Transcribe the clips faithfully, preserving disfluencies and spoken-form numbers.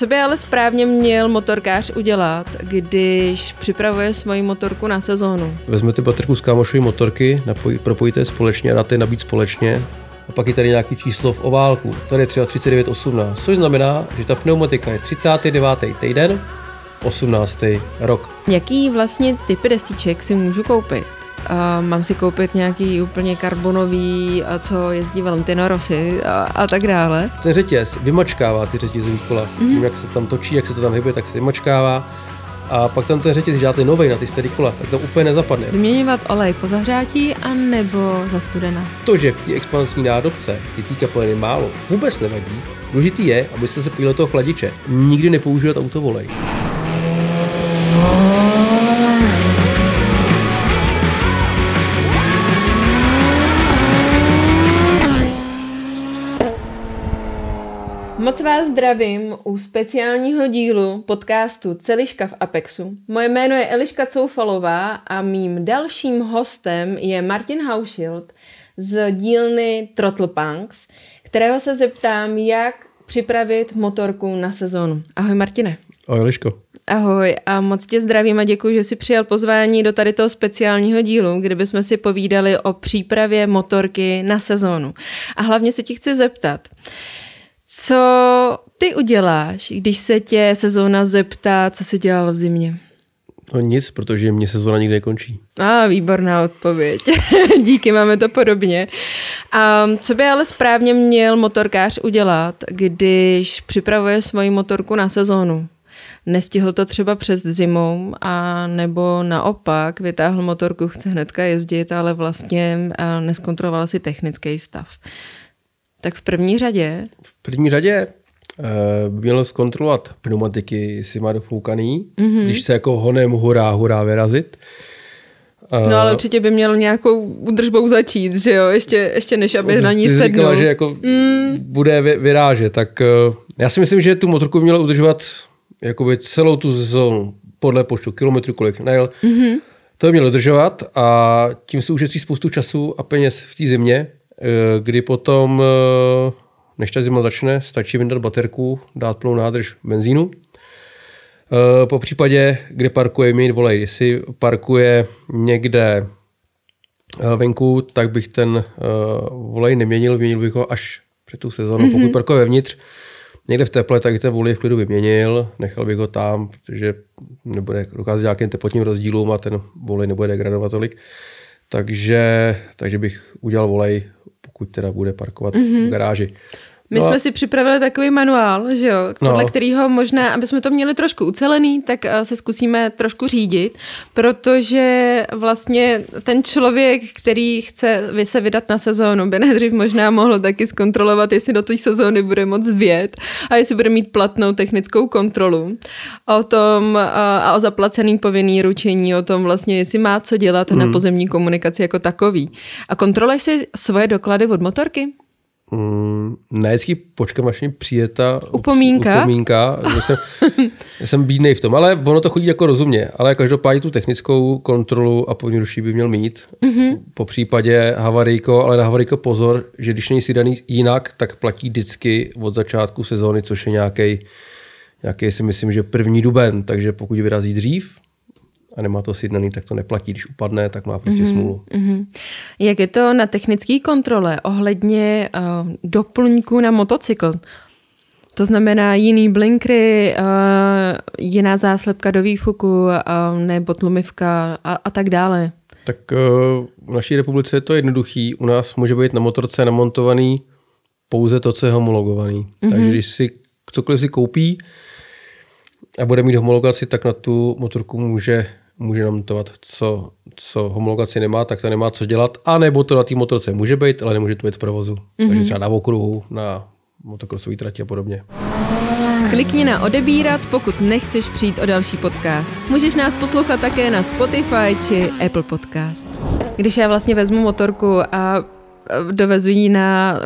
Co by ale správně měl motorkář udělat, když připravuje svoji motorku na sezónu? Vezmete baterku z kámošovy motorky, napoj, propojíte je společně a dáte je nabít společně. A pak je tady nějaký číslo v oválku, tady je třeba třicet devět osmnáct, což znamená, že ta pneumatika je třicátý devátý týden, osmnáctý rok. Jaký vlastně typy destiček si můžu koupit? A mám si koupit nějaký úplně karbonový, a co jezdí Valentino Rossi a, a tak dále. Ten řetěz vymačkává ty řetězový kola. Mm-hmm. Tím, jak se tam točí, jak se to tam hybuje, tak se vymačkává. A pak tam ten řetěz, když dáte novej na ty starý kola, tak tam úplně nezapadne. Vyměňovat olej po zahřátí a nebo za studena? To, že v té expansní nádobce je té kapaliny málo, vůbec nevadí. Důležitý je, abyste se podíli toho chladiče. Nikdy nepoužívat autovolej. Moc vás zdravím u speciálního dílu podcastu Celiska #vApexu. Moje jméno je Eliška Coufalová a mým dalším hostem je Martin Haušild z dílny Throttle Punks, kterého se zeptám, jak připravit motorku na sezonu. Ahoj Martine. Ahoj Eliško. Ahoj a moc tě zdravím a děkuji, že jsi přijal pozvání do tady toho speciálního dílu, kde bychom si povídali o přípravě motorky na sezonu. A hlavně se ti chci zeptat, co ty uděláš, když se tě sezóna zeptá, co jsi dělal v zimě? No nic, protože mě sezóna nikdy nekončí. A, výborná odpověď. Díky, máme to podobně. A co by ale správně měl motorkář udělat, když připravuje svoji motorku na sezónu? Nestihl to třeba přes zimou, a nebo naopak vytáhl motorku, chce hnedka jezdit, ale vlastně neskontroloval si technický stav. Tak v první řadě? V první řadě uh, mělo zkontrolovat pneumatiky, jestli má dofoukaný, mm-hmm. když se jako honem hurá, hurá vyrazit. Uh, no ale určitě by měl nějakou údržbou začít, že jo? Ještě, ještě než aby na ní sednul. Říkala, že jako mm. bude vyrážet. Tak uh, já si myslím, že tu motorku mělo udržovat jakoby celou tu zónu podle počtu kilometrů, kolik najel. Mm-hmm. To by mělo udržovat a tím se ušetří spoustu času a peněz v té zimě, kdy potom, než ta zima začne, stačí vyndat baterku, dát plnou nádrž benzínu. Po případě, kde parkuje, mít volej. Jestli parkuje někde venku, tak bych ten volej neměnil, měnil bych ho až před tu sezonu. Mm-hmm. Pokud parkuje vevnitř, někde v teple, tak bych ten volej v klidu vyměnil, nechal bych ho tam, protože nebude dokázat nějakým teplotním rozdílům a ten volej nebude degradovat tolik. Takže, takže bych udělal volej, pokud teda bude parkovat mm-hmm. v garáži. No My jsme a... si připravili takový manuál, že jo, podle no. kterého možná, aby jsme to měli trošku ucelený, tak se zkusíme trošku řídit, protože vlastně ten člověk, který chce se vydat na sezónu, by nejdřív možná mohl taky zkontrolovat, jestli do té sezóny bude moc vjet a jestli bude mít platnou technickou kontrolu. O tom a o zaplacený povinný ručení, o tom vlastně, jestli má co dělat mm. na pozemní komunikaci jako takový. A kontroluješ si svoje doklady od motorky? Mm, ne, vždycky počkám, až mě přijde ta upomínka. upomínka že jsem, jsem bídnej v tom, ale ono to chodí jako rozumně, ale každopádně tu technickou kontrolu a povinný ručení by měl mít. Mm-hmm. Po případě havarijko, ale na havarijko pozor, že když není si daný jinak, tak platí vždycky od začátku sezóny, což je nějaký, nějaký si myslím, že první duben, takže pokud vyrazí dřív a nemá to sjednaný, tak to neplatí. Když upadne, tak má prostě mm-hmm. smůlu. Mm-hmm. Jak je to na technické kontrole ohledně uh, doplňků na motocykl? To znamená jiný blinkry, uh, jiná záslepka do výfuku uh, nebo tlumivka a, a tak dále. Tak uh, v naší republice je to jednoduchý. U nás může být na motorce namontovaný pouze to, co je homologovaný. Mm-hmm. Takže když si cokoliv si koupí a bude mít homologaci, tak na tu motorku může, může namontovat, co, co homologaci nemá, tak to nemá co dělat. A nebo to na té motorce může být, ale nemůže to být v provozu. Mm-hmm. Takže třeba na okruhu, na motokrosové trati a podobně. Klikni na odebírat, pokud nechceš přijít o další podcast. Můžeš nás poslouchat také na Spotify či Apple Podcast. Když já vlastně vezmu motorku a dovezu ji na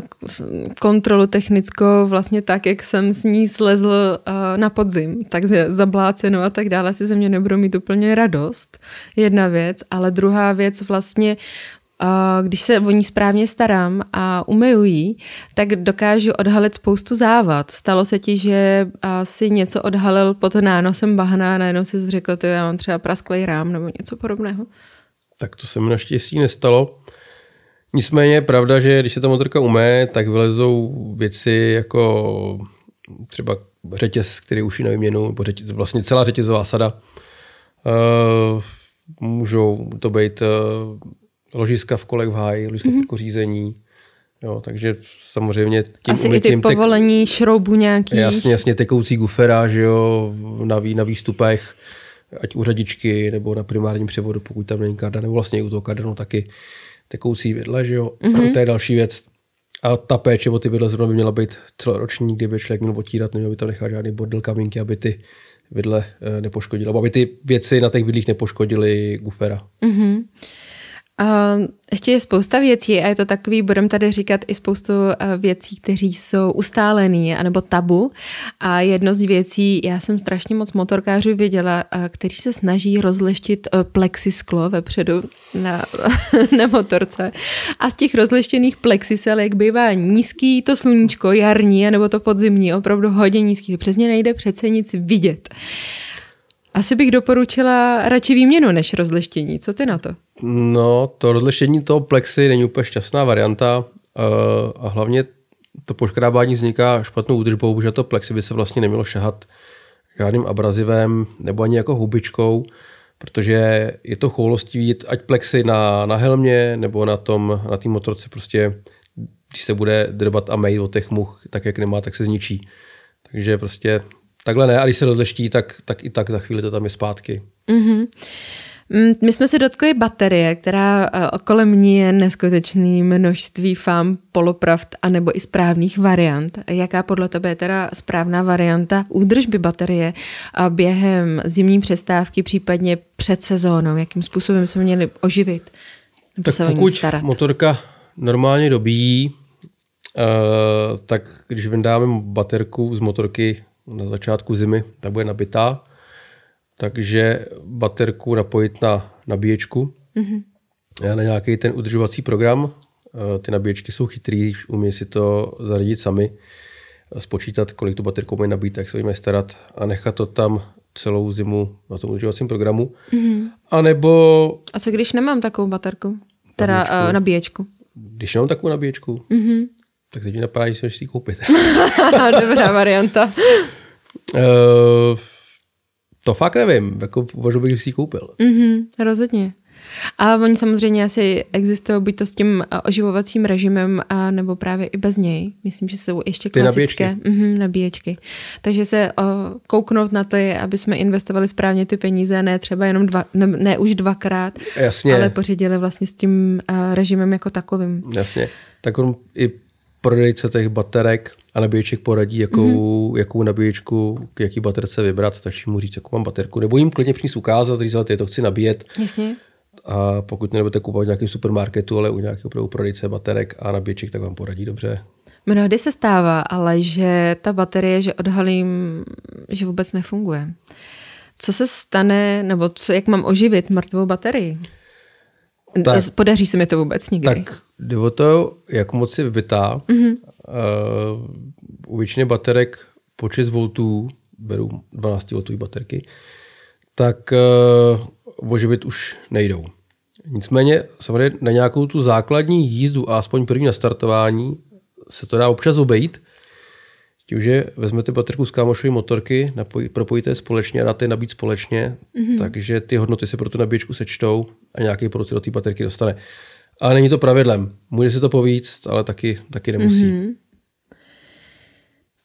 kontrolu technickou vlastně tak, jak jsem s ní slezl na podzim. Takže zablácenou a tak dále si ze mě nebudou mít úplně radost. Jedna věc, ale druhá věc vlastně když se o ní správně starám a umyju ji, tak dokážu odhalit spoustu závad. Stalo se ti, že si něco odhalil pod nánosem bahna a najednou si řekl, ty já mám třeba prasklej rám nebo něco podobného? Tak to se mi naštěstí nestalo. Nicméně je pravda, že když se ta motorka umé, tak vylezou věci jako třeba řetěz, který už je na výměnu, nebo řetěz, vlastně celá řetězová sada. Uh, můžou to být uh, ložiska v kolech v háji, ložiska mm-hmm. v podkořízení. Jo, takže samozřejmě... Tím asi i ty povolení, tek... šroubu nějaký. Jasně, jasně, tekoucí gufera, že jo, na, vý, na výstupech, ať u řadičky, nebo na primárním převodu, pokud tam není kardan, nebo vlastně i u toho kardanu taky. Tekoucí vidle, že jo, mm-hmm. to je další věc. A ta péče o ty vidle zrovna by měla být celoroční, kdyby člověk měl otírat, neměl by tam nechat žádný bordel, kamínky, aby ty vidle nepoškodily, aby ty věci na těch vidlích nepoškodily gufera. Mm-hmm. Uh, ještě je spousta věcí a je to takový, budeme tady říkat i spoustu uh, věcí, kteří jsou ustálený anebo tabu. A jedno z věcí, já jsem strašně moc motorkářů viděla, uh, kteří se snaží rozleštit uh, plexisklo vepředu na, na motorce. A z těch rozleštěných plexisel, jak bývá nízký to sluníčko jarní anebo to podzimní, opravdu hodně nízký. Přesně nejde přece nic vidět. Asi bych doporučila radši výměnu než rozleštění. Co ty na to? No, to rozlišení toho plexy není úplně šťastná varianta a hlavně to poškrábání vzniká špatnou údržbou, protože to plexy by se vlastně nemělo šahat žádným abrazivem nebo ani jako hubičkou, protože je to choulostivý, ať plexy na, na helmě nebo na tom, na té motorce prostě, když se bude drbat a mejt od těch much, tak jak nemá, tak se zničí. Takže prostě takhle ne, a když se rozleští, tak, tak i tak za chvíli to tam je zpátky. Mhm. My jsme se dotkli baterie, která kolem ní je neskutečné množství fám, polopravd a nebo i správných variant. Jaká podle tebe je teda správná varianta údržby baterie a během zimní přestávky, případně před sezónou? Jakým způsobem se měli oživit? Nebo tak se pokud o ní starat? Motorka normálně dobíjí, tak když vyndáme baterku z motorky na začátku zimy, tak bude nabitá. Takže baterku napojit na nabíječku, mm-hmm. na nějaký ten udržovací program. Ty nabíječky jsou chytrý, umí si to zařídit sami, spočítat, kolik tu baterku mají nabít, jak se jim starat a nechat to tam celou zimu na tom udržovacím programu. Mm-hmm. A nebo... A co když nemám takovou baterku? Teda nabíječku. Uh, nabíječku. Když nemám takovou nabíječku, mm-hmm. tak teď mi napadá, že si ji koupit. Dobrá varianta. uh, To fakt nevím, jako uvažu bych si ji koupil. Mm-hmm, rozhodně. A oni samozřejmě asi existují buď to s tím oživovacím režimem, a nebo právě i bez něj. Myslím, že jsou ještě klasické nabíječky. Mm-hmm, nabíječky. Takže se o, kouknout na to je, aby jsme investovali správně ty peníze, ne třeba jenom dva, ne, ne už dvakrát, jasně. ale pořídili vlastně s tím a, režimem jako takovým. Jasně. Tak on i prodejce těch baterek a nabíječek poradí, jakou, mm-hmm. jakou nabíječku, k jaký baterce vybrat, stačí mu říct, jakou mám baterku. Nebo jim klidně přinést ukázat, říct, je to chci nabíjet. Jasně. A pokud nebudete kupovat v nějakém supermarketu, ale u nějakého opravdu prodejce baterek a nabíječek, tak vám poradí dobře. Mnohdy se stává, ale že ta baterie, že odhalím, že vůbec nefunguje. Co se stane, nebo co, jak mám oživit mrtvou baterii? Tak, podaří se mi to vůbec nikdy. Tak jde o to, jak moc je vybitá. Mm-hmm. Uh, u většiny baterek po šest voltů, beru dvanáct voltů baterky, tak uh, oživit už nejdou. Nicméně samozřejmě na nějakou tu základní jízdu a aspoň první nastartování se to dá občas obejít. Tím, že vezmete baterku z kámošové motorky, napoj, propojíte společně a dáte je nabít společně, mm-hmm. takže ty hodnoty se pro tu nabíječku sečtou a nějaký procent do té baterky dostane. Ale není to pravidlem. Může si to povíct, ale taky, taky nemusí. Mm-hmm.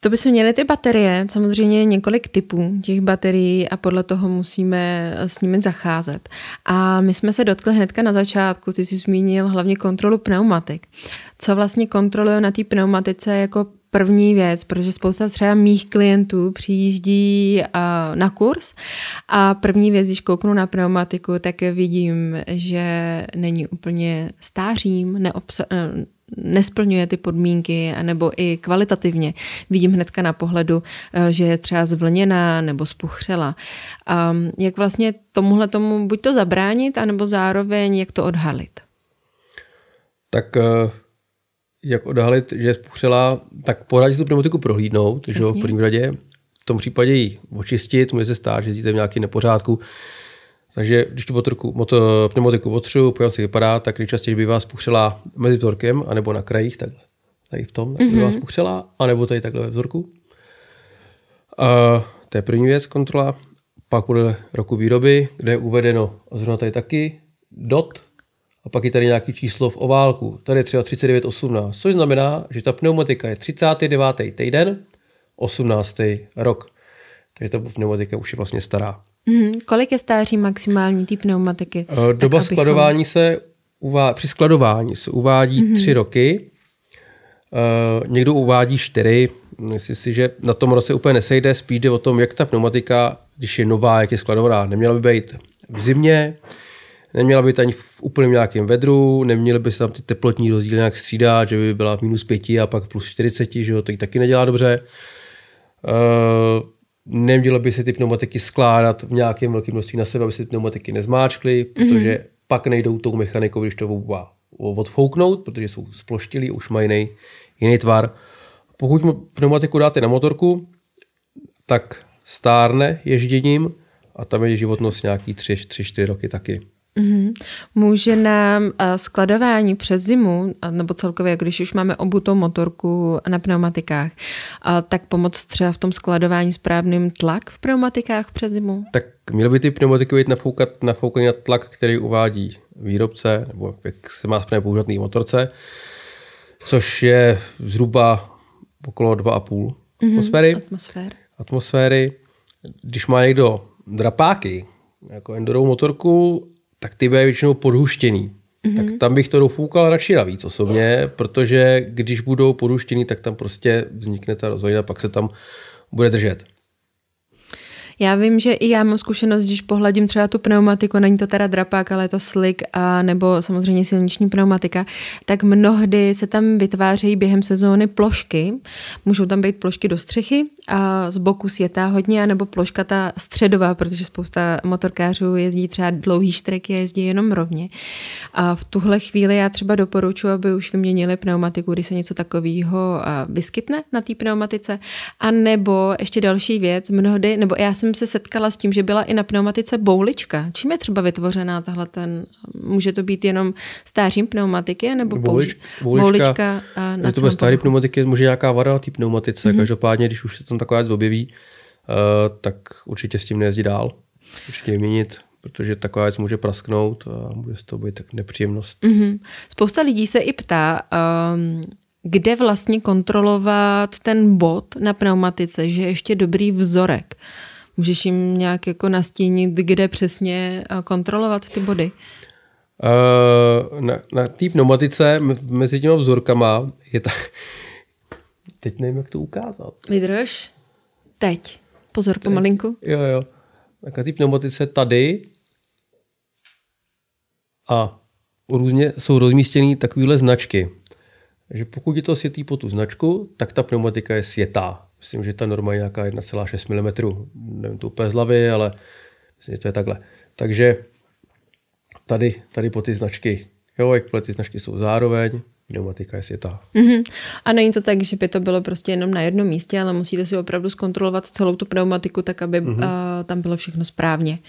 To by se měly ty baterie, samozřejmě několik typů těch baterií a podle toho musíme s nimi zacházet. A my jsme se dotkli hnedka na začátku, ty jsi zmínil hlavně kontrolu pneumatik. Co vlastně kontroluje na té pneumatice jako první věc, protože spousta třeba mých klientů přijíždí na kurz a první věc, když kouknu na pneumatiku, tak vidím, že není úplně stářím, neobsa- nesplňuje ty podmínky, nebo i kvalitativně. Vidím hnedka na pohledu, že je třeba zvlněná nebo spuchřela. A jak vlastně tomuhle tomu buď to zabránit, anebo zároveň jak to odhalit? tak jak odhalit, že je spuchřelá, tak pořádně tu pneumatiku prohlídnout, že v prvním řadě. V tom případě ji očistit, může se stát, že zjistíte v nějaký nepořádku. Takže když tu motorku, moto, pneumatiku otřu, pojďme si vypadá, tak nejčastěji bývá spuchřelá mezi vzorkem, anebo na krajích, tak tady v tom, tak mm-hmm. bývá spuchřelá, anebo tady takhle ve vzorku. A to je první věc, kontrola. Pak podle roku výroby, kde je uvedeno, zrovna tady taky, dot, a pak je tady nějaký číslo v oválku. Tady je třeba třicet devět osmnáct, což znamená, že ta pneumatika je třicátý devátý týden, osmnáctý rok. Takže ta pneumatika už je vlastně stará. Hmm, kolik je stáří maximální typ pneumatiky? Doba abychom... skladování se uvá... při skladování se uvádí hmm. tři roky. Uh, někdo uvádí čtyři. Myslím si, že na tom roce úplně nesejde. Spíš jde o tom, jak ta pneumatika, když je nová, jak je skladovaná. Neměla by být v zimě, neměla by být ani v úplném nějakém vedru, neměly by se tam ty teplotní rozdíly nějak střídat, že by byla minus pěti a pak plus čtyřiceti, že jo, to taky nedělá dobře. Uh, Nemělo by se ty pneumatiky skládat v nějakém velkém množství na sebe, aby se ty pneumatiky nezmáčkly, protože mm-hmm. pak nejdou tou mechanikou, když to vůbá odfouknout, protože jsou sploštilí, už mají nej, jiný tvar. Pokud pneumatiku dáte na motorku, tak stárne ježděním a tam je životnost nějaký tři až čtyři roky taky. Mm-hmm. Může nám skladování přes zimu, nebo celkově, když už máme obutou motorku na pneumatikách, tak pomoct třeba v tom skladování správným tlak v pneumatikách přes zimu? Tak mělo by ty pneumatiky být nafoukat, nafoukaný na tlak, který uvádí výrobce, nebo jak se má správně použít na motorce, což je zhruba okolo dva a půl mm-hmm. atmosféry. Atmosfér. Atmosféry. Když má někdo drapáky, jako endurovou motorku, tak ty bude většinou podhuštěný. Mm-hmm. Tak tam bych to dofoukal radši navíc osobně, no. Protože když budou podhuštěný, tak tam prostě vznikne ta rozvojina, pak se tam bude držet. Já vím, že i já mám zkušenost, když pohladím třeba tu pneumatiku, není to teda drapák, ale je to slik a nebo samozřejmě silniční pneumatika, tak mnohdy se tam vytvářejí během sezóny plošky. Můžou tam být plošky do střechy a z boku sjetá hodně, anebo ploška ta středová, protože spousta motorkářů jezdí třeba dlouhý štreky a jezdí jenom rovně. A v tuhle chvíli já třeba doporučuji, aby už vyměnili pneumatiku, když se něco takového vyskytne na té pneumatice. A nebo ještě další věc, mnohdy, nebo já jsem se setkala s tím, že byla i na pneumatice boulička. Čím je třeba vytvořená tahle ten? Může to být jenom stářím pneumatiky, nebo Boulič, boulička, boulička na to starý pneumatiky, může nějaká vada na té pneumatice. Mm-hmm. Každopádně, když už se tam taková věc objeví, uh, tak určitě s tím nejezdí dál. Určitě je měnit, protože taková věc může prasknout a může z toho být tak nepříjemnost. Mm-hmm. Spousta lidí se i ptá, um, kde vlastně kontrolovat ten bod na pneumatice, že je ještě dobrý vzorek. Můžeš jim nějak jako nastínit, kde přesně kontrolovat ty body? Na, na té pneumatice mezi těma vzorkama je ta... Teď nevím, jak to ukázat. Vydrž? Teď. Pozor, Teď. Pomalinku. Jo, jo. Tak na té pneumatice tady a různě jsou rozmístěné takovéhle značky. Takže pokud je to sjetý po tu značku, tak ta pneumatika je sjetá. Myslím, že ta norma je nějaká jedna celá šest milimetrů. Nevím to úplně z hlavy, ale myslím, že to je takhle. Takže tady, tady po ty značky. Jo, jakmile ty značky jsou zároveň, pneumatika je sjetá. Mm-hmm. A není to tak, že by to bylo prostě jenom na jednom místě, ale musíte si opravdu zkontrolovat celou tu pneumatiku, tak aby mm-hmm. a, tam bylo všechno správně.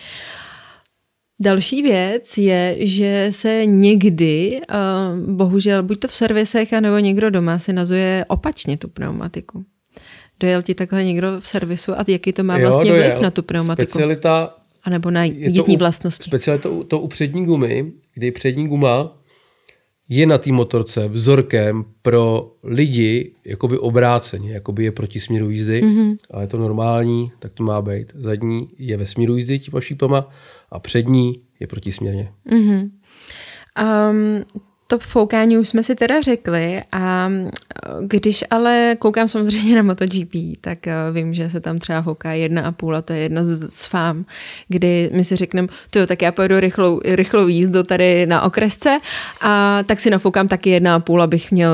Další věc je, že se někdy, uh, bohužel, buď to v servisech, anebo někdo doma si nazuje opačně tu pneumatiku. Dojel ti takhle někdo v servisu a jaký to má vlastně jo, vliv na tu pneumatiku? Specialita... A nebo na jízdní vlastnosti? Specialita to u přední gumy, kdy přední guma je na té motorce vzorkem pro lidi jakoby obráceně, jakoby je proti směru jízdy, mm-hmm. ale je to normální, tak to má být. Zadní je ve směru jízdy těma šípama a přední je protisměrně. Mm-hmm. Um... To foukání už jsme si teda řekli a když ale koukám samozřejmě na MotoGP, tak vím, že se tam třeba fouká jedna a půl a to je jedna z, z fám, kdy my si řekneme, tyjo, tak já pojedu rychlou, rychlou jízdu tady na okresce a tak si nafoukám taky jedna a půl, abych měl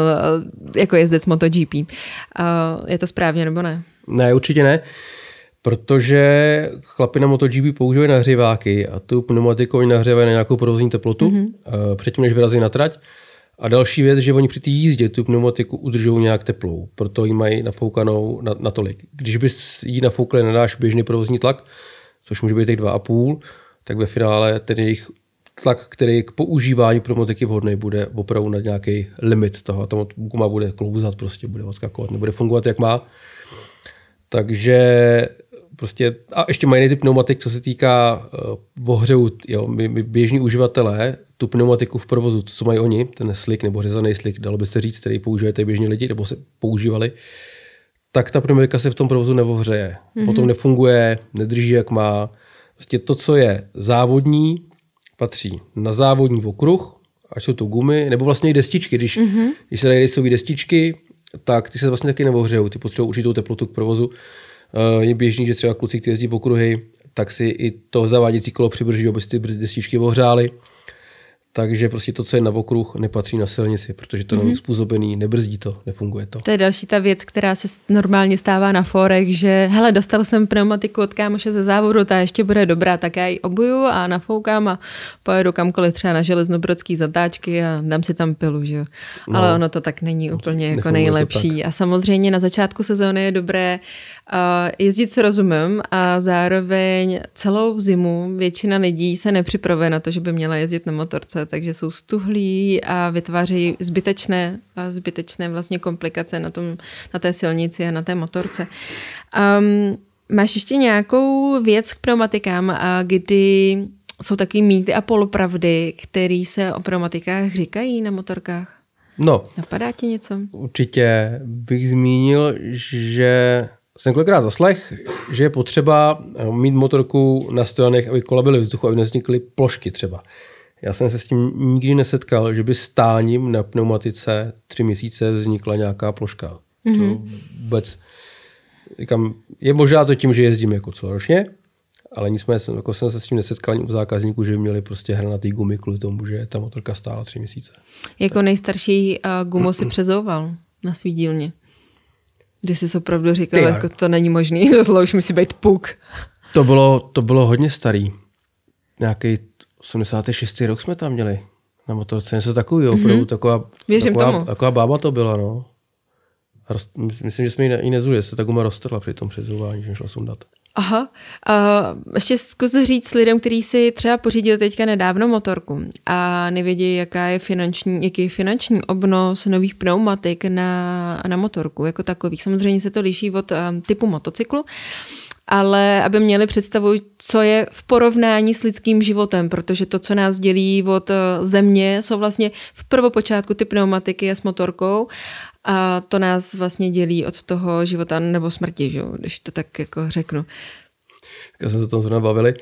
jako jezdec MotoGP. Je to správně nebo ne? Ne, určitě ne, protože chlapi na MotoGP používají nahříváky a tu pneumatiku oni nahřívají na nějakou provozní teplotu mm-hmm. předtím, než vyrazí na trať A další věc, že oni při té jízdě tu pneumatiku udržují nějak teplou, proto ji mají nafoukanou na, na tolik. Když bys ji nafoukali na náš běžný provozní tlak, což může být těch dva a půl, tak ve finále ten jejich tlak, který k používání pneumatiky vhodný, bude opravdu na nějaký limit toho. Tomu guma bude klouzat, prostě bude odskakovat, nebude fungovat, jak má. Takže prostě, a ještě mají typ pneumatik, co se týká uh, ohřevu. Jo, my, my běžní uživatelé tu pneumatiku v provozu, co mají oni, ten slik nebo řezaný slik, dalo by se říct, který používají ty běžní lidi, nebo se používali, tak ta pneumatika se v tom provozu neohřeje. Mm-hmm. Potom nefunguje, nedrží, jak má. Prostě to, co je závodní, patří na závodní okruh, ať jsou to gumy, nebo vlastně i destičky. Když, mm-hmm. když se dají rejsové destičky, tak ty se vlastně taky neohřejou. Ty potřebují určitou teplotu k provozu. Je běžný, že třeba kluci, kteří jezdí v okruhy, tak si i to zaváděcí kolo přibrží, aby si ty destičky ohřály. Takže prostě to, co je na okruh, nepatří na silnici, protože to mm-hmm. není způsobený, nebrzdí to, nefunguje to. To je další ta věc, která se normálně stává na fórech, že hele, dostal jsem pneumatiku od kámoše ze závodu, ta ještě bude dobrá, tak já ji obuju a nafoukám a pojedu kamkoliv třeba na železnobrodský zatáčky a dám si tam pilu, že jo. No, ale ono to tak není úplně jako nejlepší. A samozřejmě na začátku sezóny je dobré uh, jezdit s rozumem a zároveň celou zimu většina lidí se nepřipravuje na to, že by měla jezdit na motorce, takže jsou stuhlí a vytvářejí zbytečné, zbytečné vlastně komplikace na, tom, na té silnici a na té motorce. Um, máš ještě nějakou věc k pneumatikám, kdy jsou taky mýty a polopravdy, které se o pneumatikách říkají na motorkách? No. Napadá ti něco? Určitě bych zmínil, že jsem kolikrát zaslech, že je potřeba mít motorku na stojanech, aby kola byly vzduchu, aby nevznikly plošky třeba. Já jsem se s tím nikdy nesetkal, že by stáním na pneumatice tři měsíce vznikla nějaká ploška. Mm-hmm. To vůbec, říkám, je možná to tím, že jezdím jako celoročně, ale nicméně jsem, jako jsem se s tím nesetkal ani u zákazníků, že by měli prostě hranatý gumy kvůli tomu, že ta motorka stála tři měsíce. Jako nejstarší gumu si přezouval na svý dílně, kdy jsi opravdu říkal, Ty, jako to není možný, tohle už musí být puk. To bylo, to bylo hodně starý. Nějaký osmdesátý šestý rok jsme tam měli na motorce, něco takového, mm-hmm. opravdu taková, taková, taková bába to byla, no. Rost, myslím, že jsme ji nezuli, se ta guma roztrla při tom přezouvání, že nešla sundat. Aha, uh, ještě zkus říct lidem, kteří si třeba pořídili teďka nedávno motorku a nevědí, jaká je finanční, jaký je finanční obnos nových pneumatik na, na motorku jako takových. Samozřejmě se to liší od um, typu motocyklu, ale aby měli představu, co je v porovnání s lidským životem, protože to, co nás dělí od země, jsou vlastně v prvopočátku ty pneumatiky s motorkou a to nás vlastně dělí od toho života nebo smrti, že? Když to tak jako řeknu. Tak jsme se o tom zrovna bavili.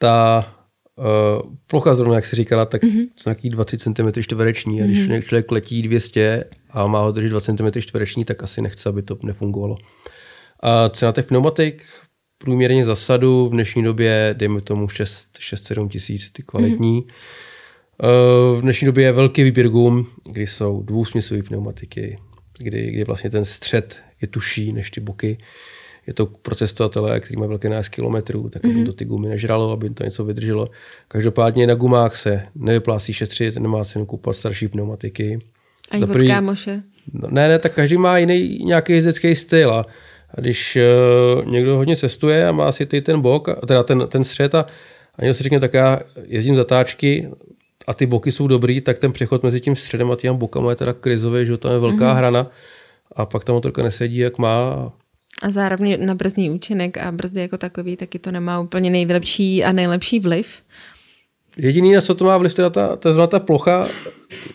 Ta uh, plocha zrovna, jak jsi říkala, tak mm-hmm. nějaký dvacet centimetrů čtvereční a když mm-hmm. člověk letí dvě stě a má ho držet dvacet centimetrů čtvereční, tak asi nechce, aby to nefungovalo. A cena těch pneumatik průměrně za sadu v dnešní době, dejme tomu šest až sedm tisíc, ty kvalitní. Mm-hmm. V dnešní době je velký výběr gum, kdy jsou dvousměsové pneumatiky, kdy, kdy vlastně ten střed je tuší než ty boky. Je to pro cestovatele, který má velké nájezd kilometrů, tak mm-hmm. aby to ty gumy nežralo, aby to něco vydrželo. Každopádně na gumách se nevyplácí šetřit, nemá cenu kupovat starší pneumatiky. Ani od kámoše? No, ne, ne, tak každý má jiný nějaký jezdecký styl a A když uh, někdo hodně cestuje a má si ty ten bok, teda ten, ten střed a, a někdo si řekne, tak já jezdím zatáčky a ty boky jsou dobrý, tak ten přechod mezi tím středem a těm bokama je teda krizový, že tam je velká mm-hmm. hrana a pak ta motorka nesedí, jak má. A zároveň na brzdný účinek a brzdy jako takový, taky to nemá úplně nejlepší a nejlepší vliv. Jediný, na co to má vliv, teda ta, ta, ta plocha,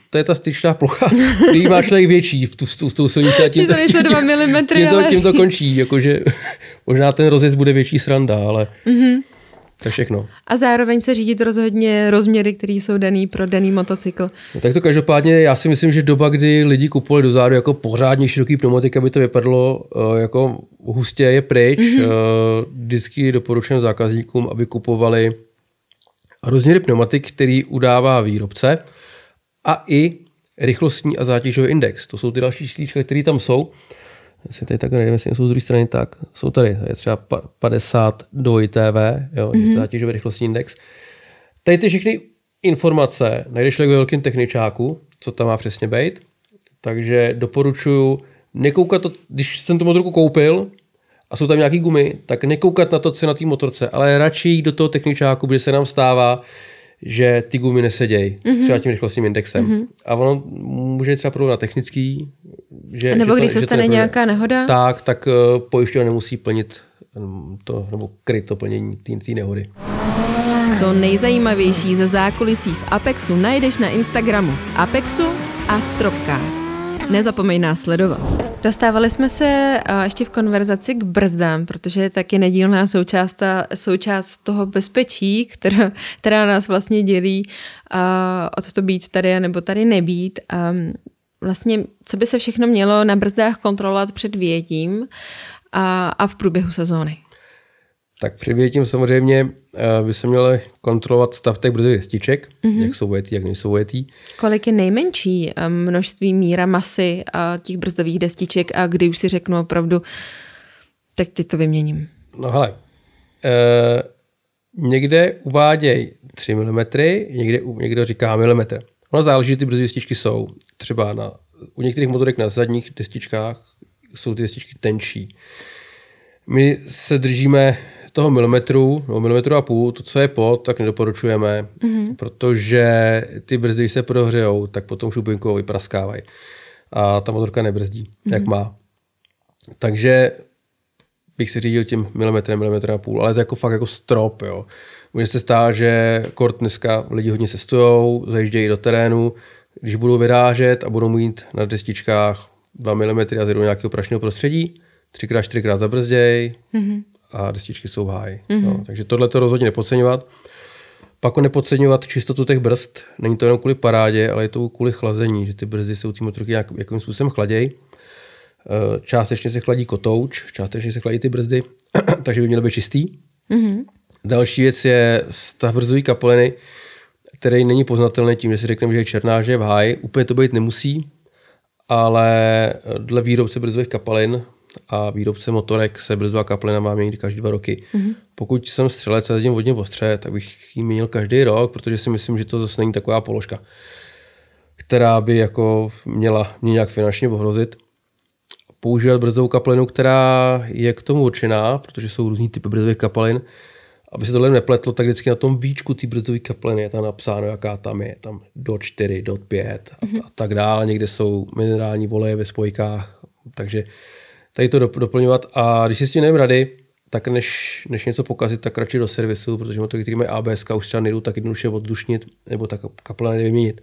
to je ta styčná plocha, který má člověk větší v tu, tu, tu silnici a tím, tím, tím, tím, tím, to, tím to končí. Jakože, možná ten rozjezd bude větší sranda, ale mm-hmm. to je všechno. A zároveň se řídit rozhodně rozměry, které jsou daný pro daný motocykl. No, tak to každopádně, já si myslím, že doba, kdy lidi kupovali do zádu jako pořádně široký pneumatik, aby to vypadlo jako hustě, je pryč. Mm-hmm. Vždycky doporučujem zákazníkům, aby kupovali rozměry pneumatik, který udává výrobce, a i rychlostní a zátěžový index. To jsou ty další číslíčka, které tam jsou. Jestli tady tak nevím, jestli jsou z druhé strany, tak jsou tady. Je třeba padesát do I T V, jo, mm-hmm. zátěžový rychlostní index. Tady ty všechny informace najdeš ve velkém techničáku, co tam má přesně být. Takže doporučuju nekoukat to, když jsem tu motorku koupil a jsou tam nějaký gumy, tak nekoukat na to, co je na té motorce, ale radši jít do toho techničáku, kde se nám stává, že ty gumy nesedějí, mm-hmm. třeba tím rychlostním indexem. Mm-hmm. A ono může třeba půjdu na technický. Že, nebo že když ta, se stane nějaká nehoda. Tak, tak pojišťovna nemusí plnit to, nebo kryt to plnění té nehody. To nejzajímavější ze zákulisí v Apexu najdeš na Instagramu Apexu a STROPcast. Nezapomeň nás sledovat. Dostávali jsme se ještě v konverzaci k brzdám, protože je taky nedílná součást, ta, součást toho bezpečí, která, která nás vlastně dělí uh, od to být tady nebo tady nebýt. Um, vlastně, co by se všechno mělo na brzdách kontrolovat před vyjetím a, a v průběhu sezóny? Tak před vyjetím samozřejmě uh, by se měl kontrolovat stav těch brzdových destiček, mm-hmm. jak jsou ujetý, jak nejsou ujetý. Kolik je nejmenší množství míra masy uh, těch brzdových destiček a kdy už si řeknu opravdu, tak teď to vyměním. No hele, uh, někde uváděj tři milimetrů, někde, někde říká milimetr. Ono záleží, že ty brzdové destičky jsou. Třeba na, u některých motorek na zadních destičkách jsou ty destičky tenčí. My se držíme toho milimetru, no milimetru a půl, to, co je pod, tak nedoporučujeme, mm-hmm. protože ty brzdy, když se prohřejou, tak potom šupinku vypraskávají. A ta motorka nebrzdí, mm-hmm. jak má. Takže bych se řídil tím milimetrem, milimetr a půl, ale to je jako fakt jako strop, jo. Může se stát, že kort dneska lidi hodně cestujou, zajíždějí do terénu, když budou vyrážet a budou mít na destičkách dva milimetry a zjedou nějakého prašného prostředí, třikrát, čtyřikrát zabrzděj mm-hmm. a destičky jsou v háji. Mm-hmm. No, takže tohle to rozhodně nepodceňovat. Pak nepodceňovat čistotu těch brzd. Není to jenom kvůli parádě, ale je to kvůli chlazení, že ty brzdy se u té motorky nějak, jakým způsobem chladějí. Částečně se chladí kotouč, částečně se chladí ty brzdy, takže by mělo být čistý. Mm-hmm. Další věc je stav brzdové kapaliny, který není poznatelný tím, že si řekneme, že je černá, že je v háji. Úplně to být nemusí, ale dle výrobce brzdových kapalin a výrobce motorek se brzdová kapalina má měnit každý dva roky. Mm-hmm. Pokud jsem střelec a jezdím vodně ostře, tak bych ji měnil každý rok, protože si myslím, že to zase není taková položka, která by jako měla mě nějak finančně ohrozit. Používat brzdovou kapalinu, která je k tomu určená, protože jsou různý typy brzdových kapalin. Aby se tohle nepletlo, tak vždycky na tom výčku té brzdové kapaliny je tam napsáno, jaká tam je, tam do čtyři, do pět a, mm-hmm. a tak dále. Někde jsou minerální oleje ve spojkách, takže tady to doplňovat. A když si s tím nevím rady, tak než, než něco pokazit, tak radši do servisu, protože motory, který mají á bé es, už třeba nejdu tak jednoduše oddušnit, nebo tak kapalina nevyměnit.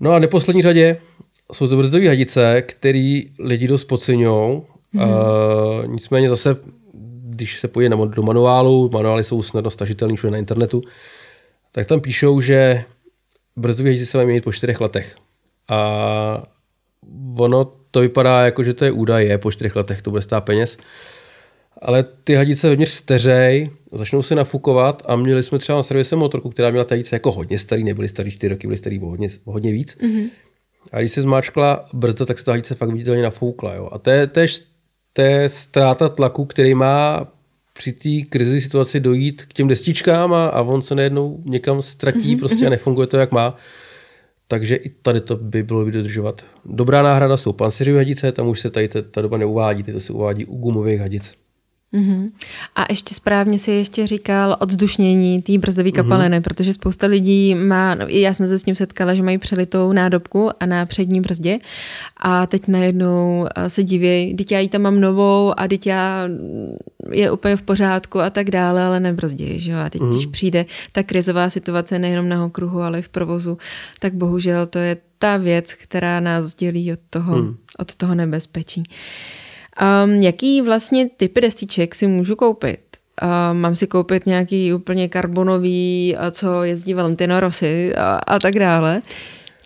No a v neposlední řadě jsou to brzdové hadice, které lidi dost podceňujou. Mm-hmm. Nicméně zase, když se pojede do manuálu, manuály jsou snadno stažitelné všude na internetu, tak tam píšou, že brzdové hadice se mají měnit po čtyřech letech. A ono to vypadá jako, že to je údaj, je po čtyřech letech, to bude stát peněz. Ale ty hadice vevnitř steřej, začnou se nafukovat a měli jsme třeba na servise motorku, která měla ty hadice jako hodně starý, nebyly starý čtyři roky, byly starý hodně, hodně víc. Mm-hmm. A když se zmáčkla brzda, tak se ta hadice fakt viditelně nafoukla. Jo. A to je, to, je, to je ztráta tlaku, který má při té krizové situaci dojít k těm destičkám a, a on se najednou někam ztratí mm-hmm. prostě a nefunguje to, jak má. Takže i tady to by bylo vydržovat. Dobrá náhrada jsou panciřové hadice, tam už se tady ta, ta doba neuvádí, tady to se uvádí u gumových hadic. Mm-hmm. A ještě správně si ještě říkal oddušnění té brzdové kapaliny, mm-hmm. protože spousta lidí má, no, já jsem se s ním setkala, že mají přelitou nádobku a na přední brzdě a teď najednou se divějí, teď já ji tam mám novou a teď já je úplně v pořádku a tak dále, ale nebrzději, že jo, a teď mm-hmm. když přijde ta krizová situace nejenom na okruhu, ale i v provozu, tak bohužel to je ta věc, která nás dělí od toho, mm. od toho nebezpečí. Um, jaký vlastně typy destiček si můžu koupit? Um, mám si koupit nějaký úplně karbonový, co jezdí Valentino Rossi a, a tak dále.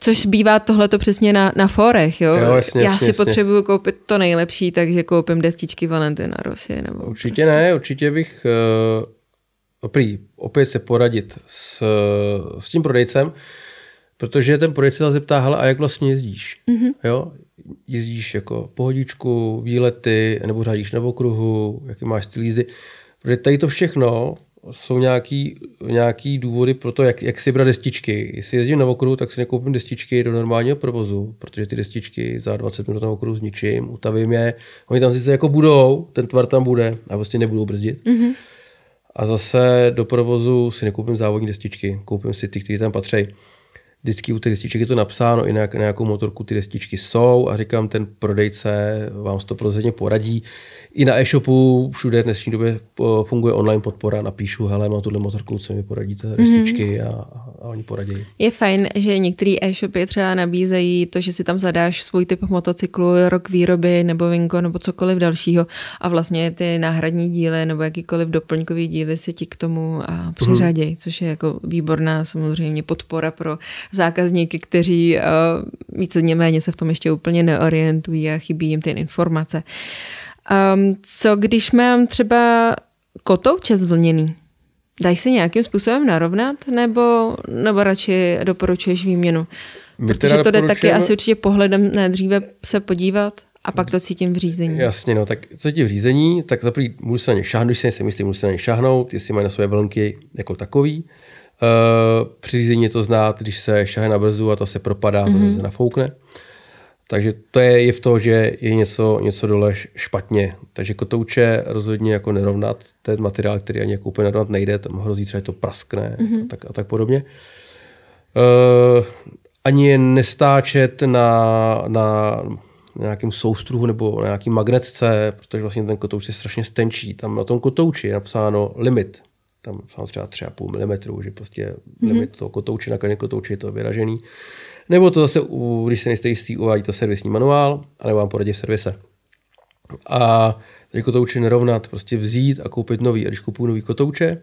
Což bývá tohleto přesně na, na forech, jo? jo jasně, Já jasně, si jasně. potřebuju koupit to nejlepší, takže koupím destičky Valentino Rossi. Nebo určitě prostě. ne, určitě bych uh, prý opět se poradit s, s tím prodejcem, protože ten prodejce se zeptá, hele, a jak vlastně jezdíš? Mm-hmm. Jo? Jezdíš jako pohodičku, výlety, nebo řádíš na okruhu, jaký máš styl jízdy. Protože tady to všechno jsou nějaký, nějaký důvody pro to, jak, jak si brát destičky. Jestli jezdím na okruh, tak si nekoupím destičky do normálního provozu, protože ty destičky za dvacet minut na okruh zničím, utavím je. Oni tam sice jako budou, ten tvar tam bude a vlastně nebudou brzdit. Mm-hmm. A zase do provozu si nekoupím závodní destičky, koupím si ty, které tam patří. Vždycky u těch destiček je to napsáno, i na nějakou motorku ty destičky jsou a říkám, ten prodejce vám to prostě poradí. I na e-shopu všude v dnešní době funguje online podpora, napíšu, hele, mám tuhle motorku, co mi poradíte destičky a, a oni poradí. Je fajn, že některé e-shopy třeba nabízejí to, že si tam zadáš svůj typ motocyklu, rok výroby nebo vinko nebo cokoliv dalšího a vlastně ty náhradní díly nebo jakýkoliv doplňkový díly se ti k tomu přiřadějí, mm. což je jako výborná samozřejmě podpora pro zákazníky, kteří uh, víceméně méně se v tom ještě úplně neorientují a chybí jim ty informace. Um, co když mám třeba kotouče zvlněný? Dají se nějakým způsobem narovnat nebo, nebo radši doporučuješ výměnu? Protože to jde taky asi určitě pohledem ne, dříve se podívat a pak to cítím v řízení. Jasně, no tak co cítím v řízení, tak zaprvé můžu se na ně šáhnout, když si myslím, můžu se na ně šáhnout, jestli mají na své vlnky jako takový. Uh, při řízení je to znát, když se šahe na brzdu a to se propadá, mm-hmm. to se nafoukne. Takže to je, je v tom, že je něco, něco dole špatně. Takže kotouče rozhodně jako nerovnat. To je materiál, který ani jako úplně narovnat nejde. Tam hrozí třeba, že to praskne mm-hmm. a, tak, a tak podobně. Uh, ani je nestáčet na, na nějakém soustruhu nebo na nějaký magnetce, protože vlastně ten kotouč je strašně stenčí. Tam na tom kotouči je napsáno limit. Tam samozřejmě třeba půl milimetru, že prostě mm-hmm. limit toho kotouče, na kraně kotouče je to vyražený. Nebo to zase, když se nejste jistý, uvádí to servisní manuál, anebo vám poradí v servise. A tady kotouče nerovnat, prostě vzít a koupit nový. A když kupuju nový kotouče,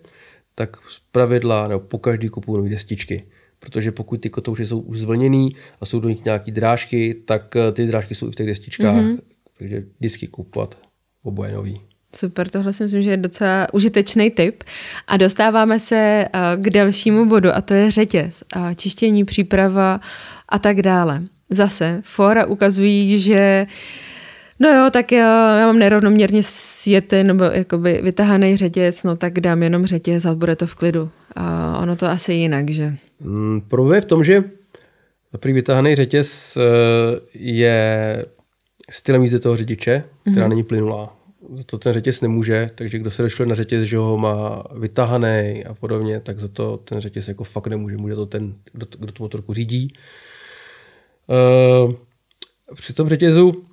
tak z pravidla, nebo pokaždý kupuju nový destičky. Protože pokud ty kotouče jsou už zvlněný a jsou do nich nějaký drážky, tak ty drážky jsou i v těch destičkách. Mm-hmm. Takže vždycky kupovat oboje nový. Super, tohle si myslím, že je docela užitečný tip. A dostáváme se k dalšímu bodu, a to je řetěz, čištění, příprava a tak dále. Zase, fóra ukazují, že no jo, tak já, já mám nerovnoměrně sjetý nebo jakoby vytahaný řetěz, no tak dám jenom řetěz a bude to v klidu. A ono to asi jinak, že? Hmm, problém je v tom, že prý vytahaný řetěz je stylem jízdy toho řidiče, která mm-hmm. není plynulá. Za to ten řetěz nemůže, takže kdo se došle na řetěz, že ho má vytahanej a podobně, tak za to ten řetěz jako fakt nemůže. Může to ten, kdo, kdo tu motorku řídí. Uh, při tom řetězu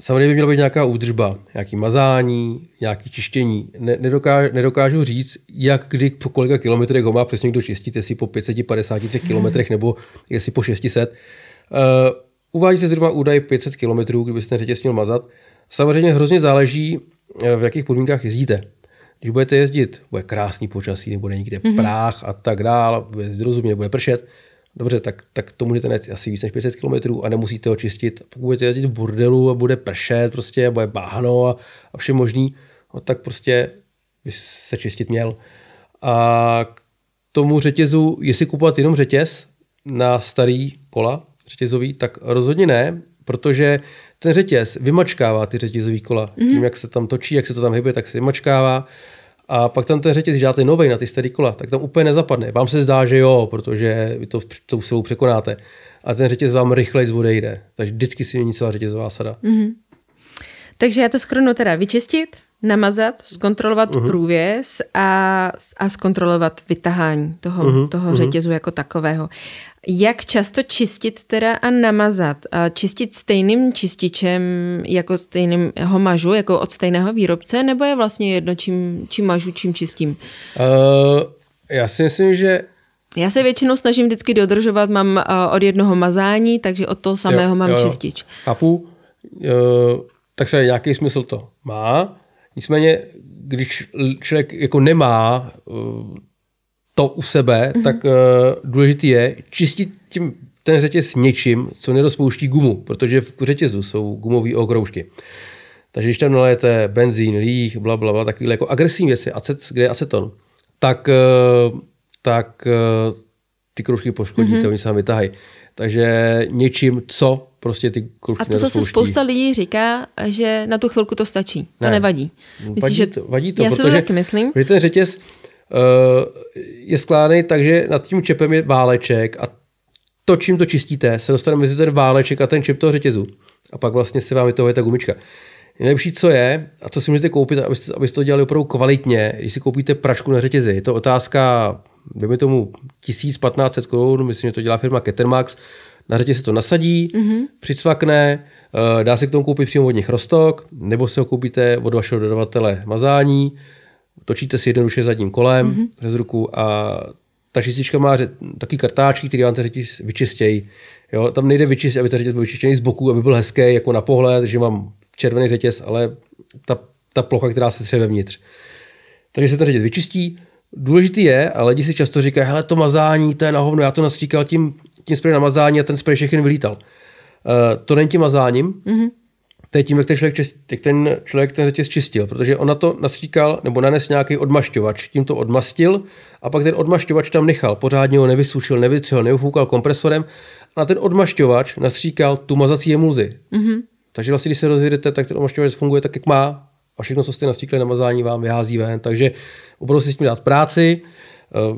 samozřejmě by měla být nějaká údržba, nějaký mazání, nějaký čištění. Ne, nedokážu, nedokážu říct, jak kdy po kolika kilometrech ho má přesně kdo čistit, jestli po pět set padesát tři kilometrech nebo jestli po šest set. Uh, uvádí se zhruba údaj pět set kilometrů, kdyby se ten řetěz měl mazat. Samozřejmě hrozně záleží, v jakých podmínkách jezdíte. Když budete jezdit, bude krásný počasí, nebude nikde mm-hmm. prach a tak dál, bude jezdit rozumně, nebude pršet. Dobře, tak, tak to můžete najít asi víc než pět set kilometrů a nemusíte ho čistit. Pokud budete jezdit v bordelu a bude pršet, prostě, bude bahno a, a vše možný, no, tak prostě by se čistit měl. A k tomu řetězu, jestli kupovat jenom řetěz na starý kola řetězový, tak rozhodně ne, protože ten řetěz vymačkává ty řetězový kola. Mm-hmm. Tím, jak se tam točí, jak se to tam hybe, tak se vymačkává. A pak tam ten řetěz, když dáte novej na ty starý kola, tak tam úplně nezapadne. Vám se zdá, že jo, protože vy to tou silou překonáte. A ten řetěz vám rychleji odejde. Takže vždycky si mění celá řetězová sada. Mm-hmm. Takže já to skrnu teda vyčistit, namazat, zkontrolovat uh-huh. průvěz a, a zkontrolovat vytahání toho, uh-huh. toho řetězu uh-huh. jako takového. Jak často čistit teda a namazat? Čistit stejným čističem, jako stejným ho mažu, jako od stejného výrobce, nebo je vlastně jedno, čím, čím mažu, čím čistím? Uh, já si myslím, že... Já se většinou snažím vždycky dodržovat, mám uh, od jednoho mazání, takže od toho samého jo, mám jo, jo. čistič. Chápu, uh, tak se nějaký smysl to má. Nicméně, když člověk jako nemá to u sebe, mm-hmm. tak důležité je čistit tím, ten řetěz něčím, co nerozpouští gumu, protože v řetězu jsou gumové okroužky. Takže když tam nalejete benzín, líh, blablabla, takovýhle jako agresivní věci, acet, kde je aceton, tak, tak ty kroužky poškodíte, mm-hmm. oni se vám vytahají. Takže něčím, co prostě ty krušky nerozpouští. A to zase spousta lidí říká, že na tu chvilku to stačí. To ne. nevadí. Myslíš, vadí že... to, vadí to. Já protože, si to taky myslím. Protože ten řetěz uh, je skládaný tak, že nad tím čepem je váleček a to, čím to čistíte, se dostane mezi ten váleček a ten čep toho řetězu. A pak vlastně se vám vytohuje ta gumička. Nejlepší, co je, a co si můžete koupit, abyste, abyste to dělali opravdu kvalitně, když si koupíte pračku na řetězi. Je to otázka, dejme tomu tisíc patnáct set korun, myslím, že to dělá firma Catermax. Na řetěz se to nasadí, mm-hmm. přicvakne, dá se k tomu koupit přímo od nich roztok, nebo si ho koupíte od vašeho dodavatele mazání, točíte si jednoduše zadním kolem mm-hmm. přes ruku a ta čistička má taky kartáčky, které vám ten řetěz vyčistějí. Jo, tam nejde vyčistit, aby ten řetěz byl vyčištěný z boku, aby byl hezký jako na pohled, že mám červený řetěz, ale ta, ta plocha, která se tře vevnitř. Takže se ten řetěz vyčistí. Důležitý je, a lidi si často říkají, hele, to mazání, to je na hovno, já to nastříkal tím, tím spray na mazání a ten spray všechny vylítal. Uh, to není tím mazáním, mm-hmm. to je tím, jak ten člověk, jak ten člověk ten řetěz čistil, protože on na to nastříkal nebo nanes nějaký odmašťovač, tím to odmastil a pak ten odmašťovač tam nechal, pořádně ho nevysušil, nevytřel, neufoukal kompresorem a na ten odmašťovač nastříkal tu mazací emulzi. Mm-hmm. Takže vlastně, když se rozjedete, tak ten odmašťovač funguje tak, jak má. A všechno, co jste nastříkli na mazání, vám vyhází ven. Takže opravdu si s tím dát práci.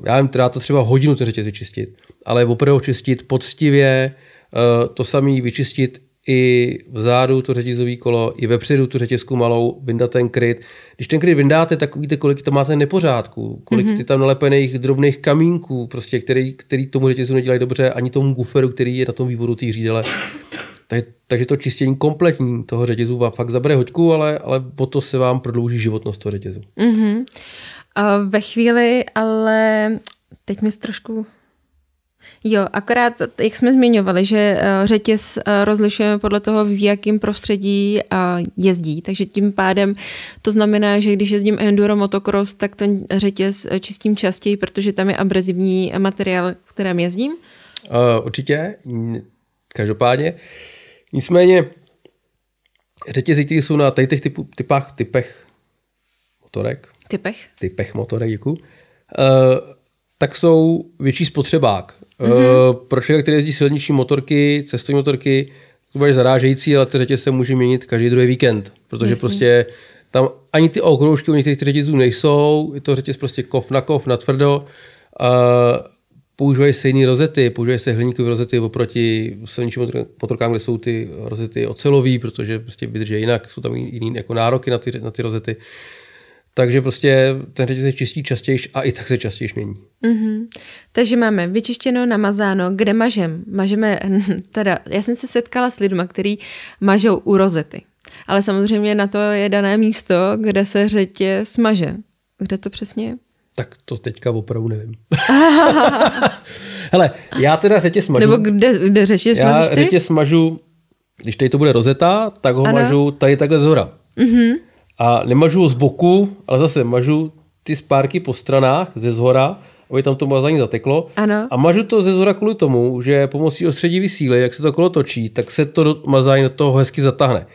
Já jim teda to třeba hodinu ten řetěz vyčistit. Ale opravdu čistit poctivě, to samé vyčistit i vzadu to řetězové kolo, i vepředu tu řetězku malou, vyndat ten kryt. Když ten kryt vyndáte, tak víte, kolik to máte nepořádku, kolik mm-hmm. ty tam nalepených drobných kamínků, prostě, který, který tomu řetězu nedělají dobře, ani tomu guferu, který je na tom vývodu té řídele. Tak, takže to čistění kompletní toho řetězu vám fakt zabere hoďku, ale, ale o to se vám prodlouží životnost toho řetězu. Mm-hmm. A ve chvíli, ale teď mi trošku... Jo, akorát, jak jsme zmiňovali, že řetěz rozlišujeme podle toho, v jakém prostředí jezdí, takže tím pádem to znamená, že když jezdím enduro motocross, tak ten řetěz čistím častěji, protože tam je abrezivní materiál, v kterém jezdím? Uh, určitě, každopádně. Nicméně řetězy, které jsou na tady těch typu, typách, typech motorek, typech, typech motorek, děkuju, uh, tak jsou větší spotřebák. Mm-hmm. Uh, pro člověka, který jezdí silniční motorky, cestovní motorky, to bude zarážející, ale ty řetěz se může měnit každý druhý víkend, protože Jasně. prostě tam ani ty okroužky u některých řetězů nejsou, je to řetěz prostě kov na kov, na tvrdo. Uh, Používají se jiné rozety, používají se hliníkové rozety oproti silničním motorkám, kde jsou ty rozety ocelové, protože prostě vydrží jinak, jsou tam jiné jako nároky na ty, na ty rozety. Takže prostě ten řetěz se čistí častěji a i tak se častěji mění. Mm-hmm. Takže máme vyčištěno, namazáno, kde mažem? Mažeme, teda, já jsem se setkala s lidmi, kteří mažou u rozety, ale samozřejmě na to je dané místo, kde se řetěz maže. Kde to přesně je? Tak to teďka opravdu nevím. Hele, já teda řetěz smažu. Nebo kde, kde řetěz smažíš ty? Já řetěz smažu, když tady to bude rozeta, tak ho ano. mažu tady takhle zhora. Uh-huh. A nemažu ho z boku, ale zase mažu ty spárky po stranách ze zhora, aby tam to mazání zateklo. Ano. A mažu to ze zhora kvůli tomu, že pomocí ostředivý síly, jak se to kolo točí, tak se to do, mazání do toho hezky zatáhne.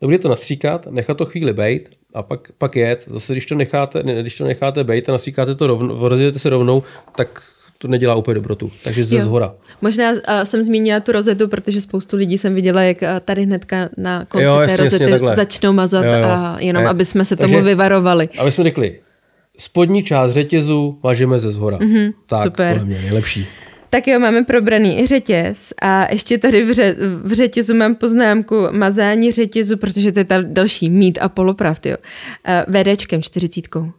Dobře to nastříkat, nechat to chvíli bejt, a pak, pak jet. Zase, když to necháte, ne, když to necháte bejt a nastříkáte to rovnou, rozjedete se rovnou, tak to nedělá úplně dobrotu. Takže ze zhora. Možná uh, jsem zmínila tu rozetu, protože spoustu lidí jsem viděla, jak uh, tady hnedka na konci jo, jasně, té rozety jasně, začnou mazat, jo, jo. A jenom a je, aby jsme se takže, tomu vyvarovali. Aby jsme řekli, spodní část řetězu mažeme ze zhora. Mm-hmm, tak, super. To mě nejlepší. Tak jo, máme probraný řetěz a ještě tady v, ře, v řetězu mám poznámku mazání řetězu, protože to je ta další mít a polopravd, jo. Védéčkem, čtyřicítkou.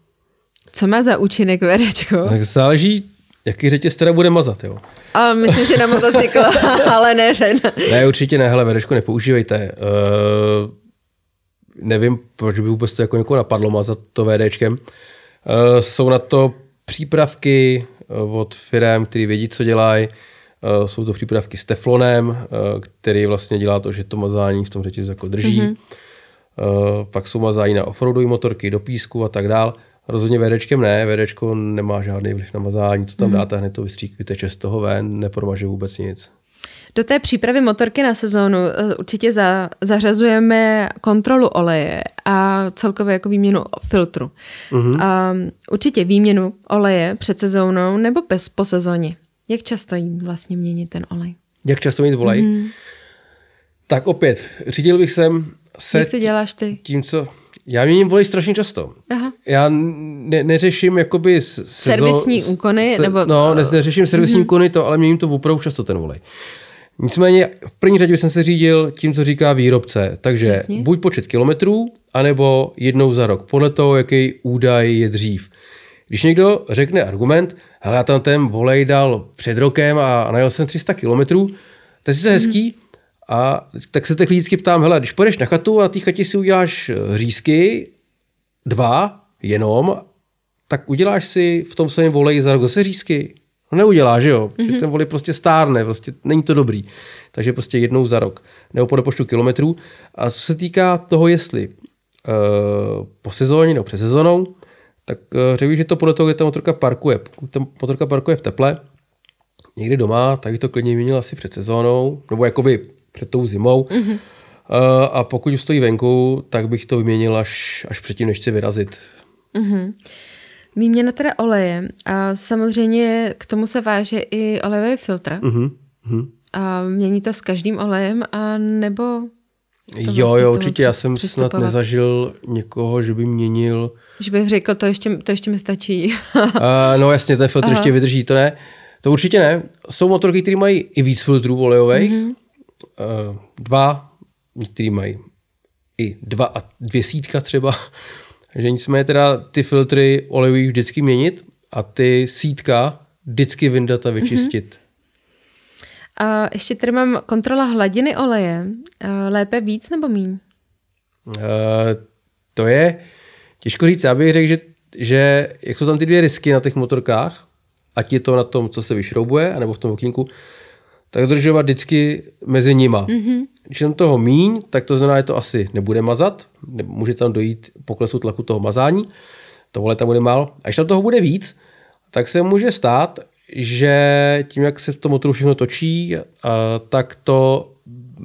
Co má za účinek védéčko? Tak záleží, jaký řetěz teda bude mazat, jo. A myslím, že na motocykl, ale ne, že ne. Ne, určitě ne, hele, védéčko nepoužívejte. Uh, nevím, proč by vůbec to jako někoho napadlo mazat to védéčkem. Uh, jsou na to přípravky od firem, který vědí, co dělají. Jsou to přípravky s teflonem, který vlastně dělá to, že to mazání v tom řetězu jako drží. Mm-hmm. Pak jsou mazání na offroadové motorky, do písku a tak dál. Rozhodně védéčkem ne, védéčko nemá žádný vliv na mazání, to tam mm-hmm. dáte, hned to vystřík, vyteče z toho ven, nepromaže vůbec nic. Do té přípravy motorky na sezónu určitě za, zařazujeme kontrolu oleje a celkově jako výměnu filtru. Mm-hmm. A určitě výměnu oleje před sezónou nebo bez po sezóně. Jak často jim vlastně mění ten olej? jak často mě volají. Mm. Tak opět, řídil bych sem se... Jak to děláš ty? Tím, co... Já mě volají strašně často. Aha. Já ne, neřeším jakoby... Sezon, servisní úkony? Se, nebo... No, neřeším servisní mm. úkony, to, ale mě jim to opravdu často ten volej. Nicméně v první řadě jsem se řídil tím, co říká výrobce. Takže Jasně. buď počet kilometrů, anebo jednou za rok. Podle toho, jaký údaj je dřív. Když někdo řekne argument, hele, já tam ten volej dal před rokem a najel jsem tři sta kilometrů, to je sice hezký, mm. a tak se těch lidí ptám, hele, když půjdeš na chatu a na té chatě si uděláš řízky, dva jenom, tak uděláš si v tom svém voleji za rok zase řízky? No neuděláš, že jo? Mm-hmm. Ten volej prostě stárne, prostě není to dobrý. Takže prostě jednou za rok, nebo podle počtu kilometrů. A co se týká toho, jestli uh, po sezóně nebo před sezónou, tak řekl, že to podle toho, kde ta motorka parkuje. Pokud ta motorka parkuje v teple, někdy doma, tak to klidně vyměnil asi před sezónou, nebo jakoby před tou zimou. Mm-hmm. A pokud už stojí venku, tak bych to vyměnil až, až předtím, než chci vyrazit. Mm-hmm. Výměna teda oleje. A samozřejmě k tomu se váže i olejový filtr. Mm-hmm. A mění to s každým olejem, a nebo... To jo, vlastně jo, určitě. Já jsem přistupovat. Snad nezažil někoho, že by měnil... Že bych řekl, to ještě, to ještě mi stačí. uh, no jasně, ten filtr Aha. ještě vydrží, to ne. To určitě ne. Jsou motorky, které mají i víc filtrů olejových. Mm-hmm. Uh, dva, některý mají i dva a dvěsítka třeba. Takže nicméně teda ty filtry olejový vždycky měnit a ty sítka vždycky vyndat a vyčistit. Mm-hmm. A ještě tady mám kontrola hladiny oleje. Lépe víc nebo míň? Uh, to je těžko říct. Já bych řekl, že, že jak jsou tam ty dvě risky na těch motorkách, ať je to na tom, co se vyšroubuje, anebo v tom okýnku, tak držovat vždycky mezi nima. Mm-hmm. Když tam toho míň, tak to znamená, že to asi nebude mazat. Může tam dojít poklesu tlaku toho mazání. Tohle tam bude málo. A když tam toho bude víc, tak se může stát, že tím, jak se v tom motoru všechno točí, tak to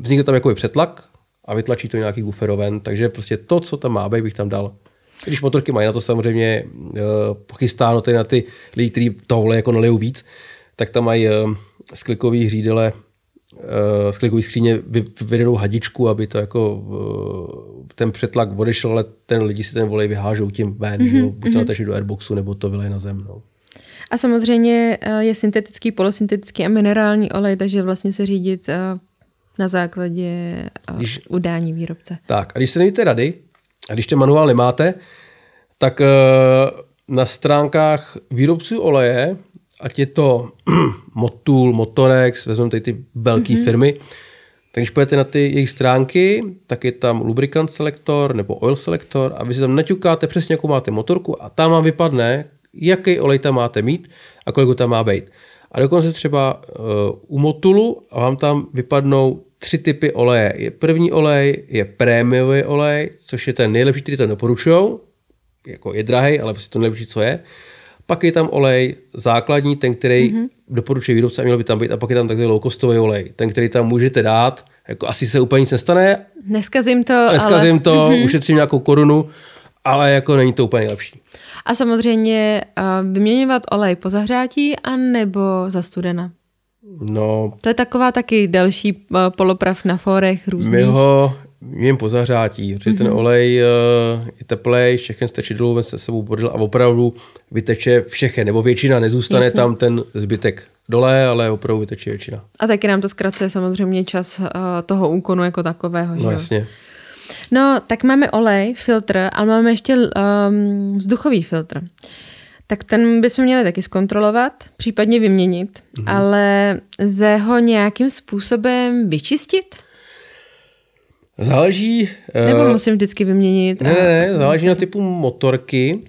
vznikne tam jakoby přetlak a vytlačí to nějaký guferoven. Takže prostě to, co tam má být, bych tam dal. Když motorky mají na to samozřejmě pochystáno tady na ty lidi, kteří tohle jako nalijou víc, tak tam mají sklikový hřídele, sklikový skříně vyvedenou hadičku, aby to jako ten přetlak odešel, ale ten lidi si ten volej vyhážou tím ven, mm-hmm, že? Buď to mm-hmm. nateží do airboxu, nebo to vyleje na zem. No. A samozřejmě je syntetický, polosyntetický a minerální olej, takže vlastně se řídit na základě když, udání výrobce. Tak a když se nevíte rady, a když ten manuál nemáte, tak na stránkách výrobců oleje, ať je to Motul, Motorex, vezmeme tady ty velké mm-hmm. firmy, tak když půjdete na ty jejich stránky, tak je tam lubricant selektor nebo oil selektor a vy si tam naťukáte přesně, jakou máte motorku a tam vám vypadne, jaký olej tam máte mít a kolik tam má být. A dokonce třeba uh, u Motulu a vám tam vypadnou tři typy oleje. Je první olej, je prémiový olej, což je ten nejlepší, který tam doporučujou. Jako je drahej, ale prostě to nejlepší, co je. Pak je tam olej základní, ten, který mm-hmm. doporučuje výrobce a měl by tam být. A pak je tam takový low-costový olej, ten, který tam můžete dát. Jako asi se úplně nic nestane. Neskazím to, Neskazím ale... to, mm-hmm. ušetřím nějakou korunu, ale jako není to úplně nejlepší. A samozřejmě vyměňovat olej po zahřátí a nebo za studena. No, to je taková taky další poloprav na fórech různých. My ho mějím po zahřátí, protože mm-hmm. ten olej je teplej, všechen steče dolů, ven se sebou bodil a opravdu vyteče všechen, nebo většina, nezůstane Jasně. tam ten zbytek dole, ale opravdu vyteče většina. A taky nám to zkracuje samozřejmě čas toho úkonu jako takového. No že? Jasně. No, tak máme olej, filtr, ale máme ještě um, vzduchový filtr. Tak ten bychom měli taky zkontrolovat, případně vyměnit, mm. ale lze ho nějakým způsobem vyčistit? Záleží... Nebo uh, musím vždycky vyměnit? Ne, a, ne, záleží na typu motorky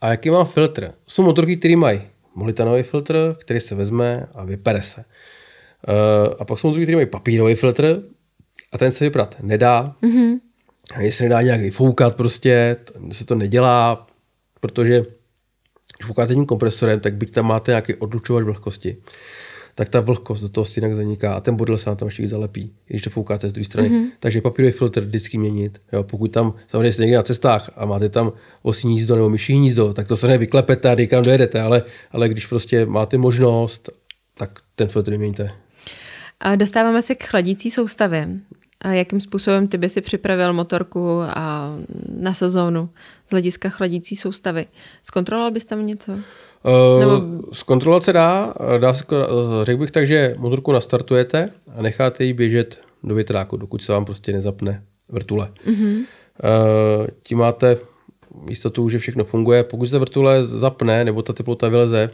a jaký má filtr. Jsou motorky, které mají molitanový filtr, který se vezme a vypere se. Uh, a pak jsou motorky, které mají papírový filtr a ten se vyprat nedá. Mm-hmm. Ani se nedá nějak vyfoukat prostě, se to nedělá, protože když foukáte tím kompresorem, tak byť tam máte nějaký odlučovač vlhkosti, tak ta vlhkost do toho jinak zaniká a ten bodil se na tom ještě víc zalepí, když to foukáte z druhé strany. Mm-hmm. Takže papírový filtr vždycky měnit. Jo, pokud tam samozřejmě jste někde na cestách a máte tam osí hnízdo nebo myší hnízdo, tak to se nevyklepete a někam dojedete, ale, ale když prostě máte možnost, tak ten filtr měníte. Dostáváme se k chladící soustavě. Jakým způsobem ty by si připravil motorku a na sezónu z hlediska chladící soustavy? Zkontroloval bys tam něco? Uh, Nebo... Zkontrolovat se dá. dá se, řekl bych tak, že motorku nastartujete a necháte ji běžet do větráku, dokud se vám prostě nezapne vrtule. Uh-huh. Uh, tím máte jistotu, že všechno funguje. Pokud se vrtule zapne nebo ta teplota vyleze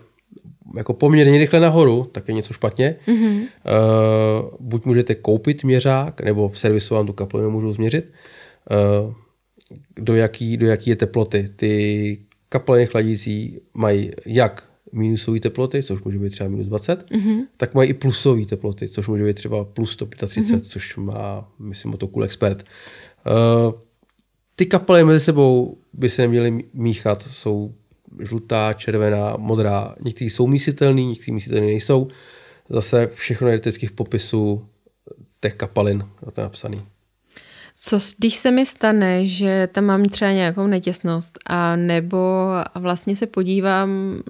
jako poměrně rychle nahoru, tak je něco špatně. Mm-hmm. Uh, buď můžete koupit měřák, nebo v servisu vám tu kapalinu můžou změřit, uh, do jaký, do jaký je teploty. Ty kapaliny chladící mají jak minusové teploty, což může být třeba minus dvacet, mm-hmm. tak mají i plusové teploty, což může být třeba plus sto třicet pět, mm-hmm. což má, myslím, Motul expert. Uh, ty kapaliny mezi sebou by se neměly míchat, jsou žlutá, červená, modrá. Některý jsou mísitelný, některý mísitelný nejsou. Zase všechno je vždycky v popisu těch kapalin. To je napsaný. Co, když se mi stane, že tam mám třeba nějakou netěsnost a nebo vlastně se podívám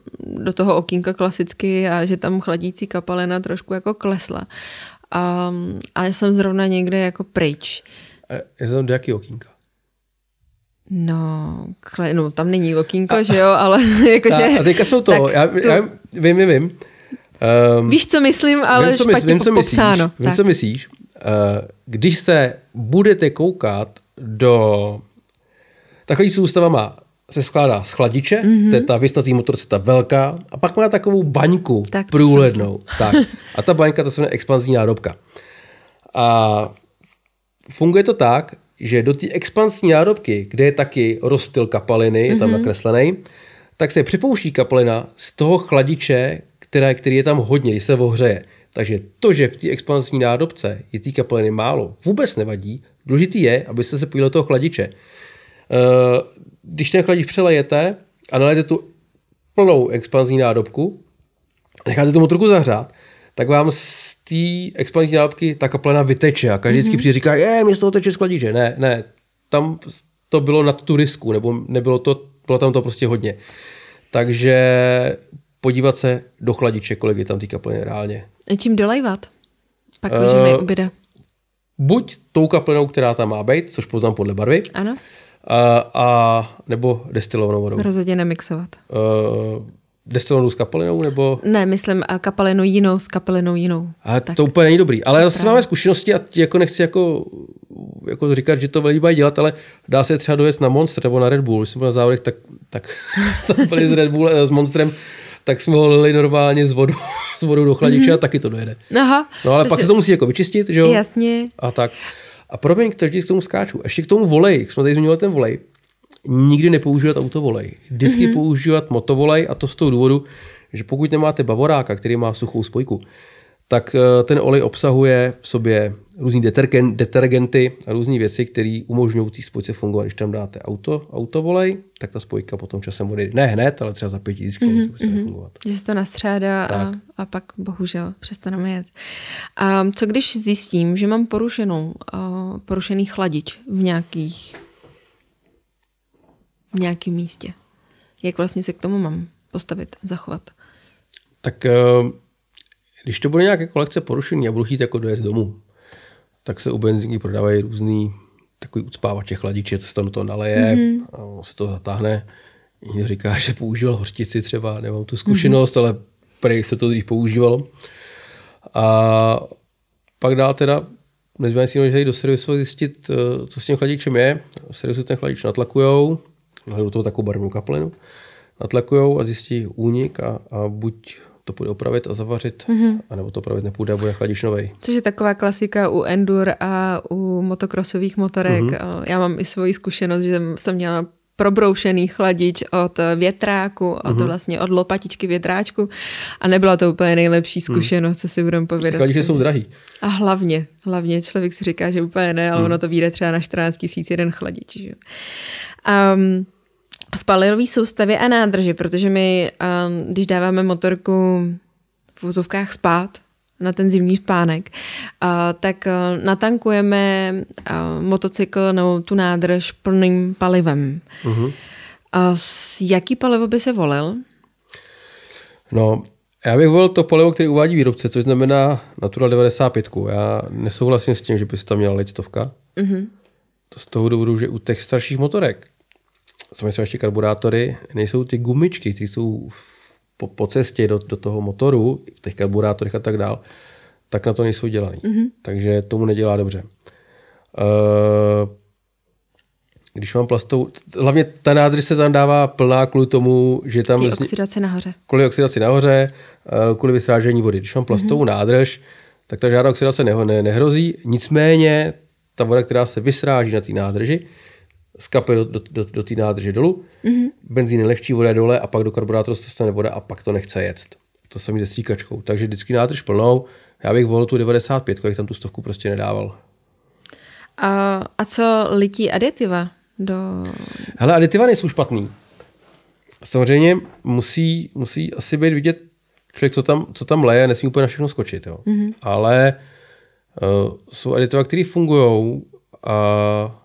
do toho okýnka klasicky a že tam chladící kapalina trošku jako klesla. A, a jsem zrovna někde jako pryč. A já jsem do jaký okýnka? No, kle, no, tam není okýnko, a, že jo, ale jakože... A teďka jsou to, já, tu, já vím, vím, vím. Um, víš, co myslím, ale vím, co špatně vím, co popsáno. Myslíš, vím, co myslíš. Uh, když se budete koukat do... Ta chladící soustava má, se skládá z chladiče, mm-hmm. to je ta vysnatý motorce, ta velká, a pak má takovou baňku tak, průhlednou. Tak. A ta baňka, ta se jmenuje expanzní nádobka. A funguje to tak, že do té expansní nádobky, kde je taky rozptyl kapaliny, je tam mm-hmm. nakreslený, tak se připouští kapalina z toho chladiče, která, který je tam hodně, když se ohřeje. Takže to, že v té expansní nádobce je té kapaliny málo, vůbec nevadí. Důležitý je, abyste se podívali do toho chladiče. Když ten chladič přelejete a nalejete tu plnou expansní nádobku, necháte tu motorku zahřát, tak vám z té expanzní nádobky ta kapalina vyteče a každý vždycky mm-hmm. přijde říká, je, mě z toho teče skladíče. Ne, ne, tam to bylo nad tu risku, nebo nebylo to, bylo tam to prostě hodně. Takže podívat se do chladiče, kolik je tam té kapaliny reálně. A čím dolejvat? Pak uh, můžeme oběda. Buď tou kapalinou, která tam má být, což poznám podle barvy. Ano. A, a nebo destilovanou vodou. Rozhodně nemixovat. Uh, Destilovanou s kapalinou, nebo... Ne, myslím a kapalinu jinou s kapalinou jinou. A tak. To úplně není dobrý. Ale zase máme zkušenosti a jako nechci jako, jako říkat, že to velmi mají dělat, ale dá se třeba dojet na Monster nebo na Red Bull. Když jsem byl na závodech, tak, tak s Red Bull s Monsterem, tak jsme ho lili normálně z vodou, z vodou do chladiče mm-hmm. a taky to dojede. Aha, no ale to pak si... se to musí jako vyčistit, že jo? Jasně. A tak. A promiň, to vždycky k tomu skáču. Ještě k tomu volej, jak jsme tady zmínili ten volej. Nikdy nepoužívat autovolej. Vždycky mm-hmm. používat motovolej a to z toho důvodu, že pokud nemáte bavoráka, který má suchou spojku, tak ten olej obsahuje v sobě různý detergen, detergenty a různé věci, které umožňují té spojce fungovat. Když tam dáte auto, autovolej, tak ta spojka potom časem odejde. Ne hned, ale třeba za pět tisíc kilometrů mm-hmm. se nefungovat. Že se to nastřádá a, a pak bohužel přestaneme jet. A co když zjistím, že mám porušenou, uh, porušený chladič v nějakých... v nějakém místě. Jak vlastně se k tomu mám postavit, zachovat? Tak když to bude nějaké kolekce porušení a budu chtít jako dojet domů, tak se u benzinky prodávají různý takový ucpávače chladiče, co se tam to naleje, mm-hmm. a on se to zatáhne. Někdo říká, že používal hořčici třeba, nemám tu zkušenost, mm-hmm. ale prý se to dřív používalo. A pak dál teda nezbývám si, že jít do servisu zjistit, co s tím chladičem je. V servisu ten chladič natlakujou, do toho takovou barvnou kapalinu, natlakujou a zjistí únik a, a buď to půjde opravit a zavařit, mm-hmm. anebo to opravit nepůjde a bude chladič novej. Což je taková klasika u endur a u motokrosových motorek. Mm-hmm. Já mám i svoji zkušenost, že jsem měla probroušený chladič od větráku, a mm-hmm. to vlastně od lopatičky větráčku a nebyla to úplně nejlepší zkušenost, mm. co si budeme povědat. Chladiče jsou drahý. A hlavně, hlavně člověk si říká, že úplně ne, ale mm. ono to vyjde třeba na čtrnáct tisíc jeden chladič. Že? Um, v palivové soustavě a nádrži, protože my, když dáváme motorku v vozovkách spát na ten zimní spánek, tak natankujeme motocykl nebo tu nádrž plným palivem. Uh-huh. Jaký palivo by se volil? No, Já bych volil to palivo, který uvádí výrobce, což znamená Natura devadesát pět. Já nesouhlasím s tím, že by se tam měla lít stovka. Mm-hmm. To z toho důvodu, že u těch starších motorek, samozřejmě třeba ještě karburátory, nejsou ty gumičky, které jsou po, po cestě do, do toho motoru, v těch karburátorech a tak dál, tak na to nejsou dělaný. Mm-hmm. Takže tomu nedělá dobře. Uh, Když mám plastovou, hlavně ta nádrž se tam dává plná kvůli tomu, že tam... Kvůli oxidaci nahoře. Kvůli oxidaci nahoře, kvůli vysrážení vody. Když mám plastovou mm-hmm. nádrž, tak ta žádná oxidace ne- ne- nehrozí. Nicméně ta voda, která se vysráží na té nádrži, skape do, do, do, do té nádrže dolů, mm-hmm. benzín je lehčí, voda je dole a pak do karburátoru se dostane voda a pak to nechce jet. To samé se stříkačkou. Takže vždycky nádrž plnou. Já bych volil tu devadesát pět, když tam tu stovku prostě nedával. A, a co lití aditiva? Do... Hele, aditiva nejsou špatný. Samozřejmě musí, musí asi být vidět člověk, co tam, co tam leje, nesmí úplně na všechno skočit. Jo. Mm-hmm. Ale uh, jsou aditiva, které fungují a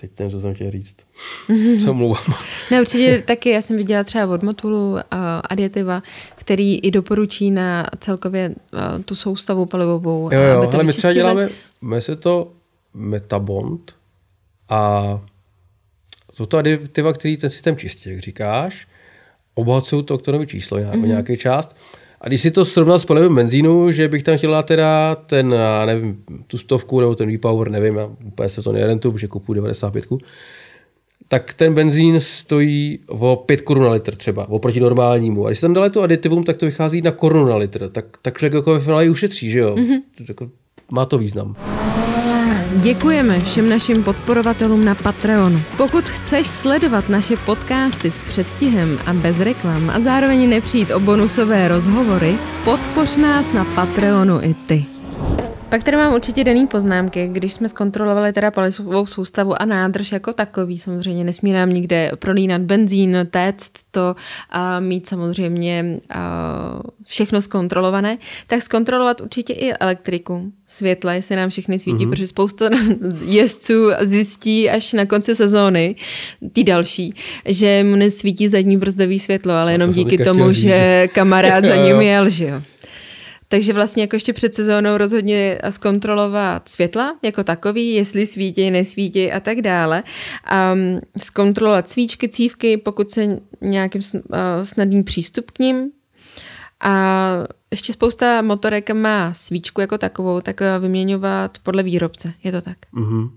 teď ten, co jsem chtěl říct. Mm-hmm. Se omlouvám. Ne, určitě taky, já jsem viděla třeba od Motulu uh, aditiva, který i doporučí na celkově uh, tu soustavu palivovou. Jo, jo, ale my třeba děláme, my se to Metabond a jsou to aditiva, který ten systém čistí, jak říkáš. Obohacují to oktanové číslo nějak, mm-hmm. nějaký část. A když si to srovnal s palivem benzínu, že bych tam chtěl teda ten, nevím, tu stovku nebo ten V-Power, nevím, já úplně se to neorientuju, protože kupuju devadesát pět, tak ten benzín stojí o pět korun na litr třeba, oproti normálnímu. A když se tam dále to aditivum, tak to vychází na korunu na litr. Tak, tak člověk jako ve finále ušetří, že jo? Mm-hmm. Jako, má to význam. Děkujeme všem našim podporovatelům na Patreonu. Pokud chceš sledovat naše podcasty s předstihem a bez reklam a zároveň nepřijít o bonusové rozhovory, podpoř nás na Patreonu i ty. Pak tady mám určitě daný poznámky, když jsme zkontrolovali teda palivovou soustavu a nádrž jako takový, samozřejmě nesmí nám nikde prolínat benzín, téct to a mít samozřejmě a všechno zkontrolované, tak zkontrolovat určitě i elektriku, světla, jestli nám všechny svítí, mm-hmm. protože spousta jezdců zjistí až na konci sezóny, ty další, že mu nesvítí zadní brzdový světlo, ale jenom to díky tomu, že kamarád za ním jel, že jo. Takže vlastně jako ještě před sezónou rozhodně zkontrolovat světla jako takový, jestli svítěj, nesvítěj a tak dále. Um, zkontrolovat svíčky, cívky, pokud se nějakým uh, snadným přístup k ním. A ještě spousta motorek má svíčku jako takovou, tak vyměňovat podle výrobce. Je to tak? Mm-hmm. Uh,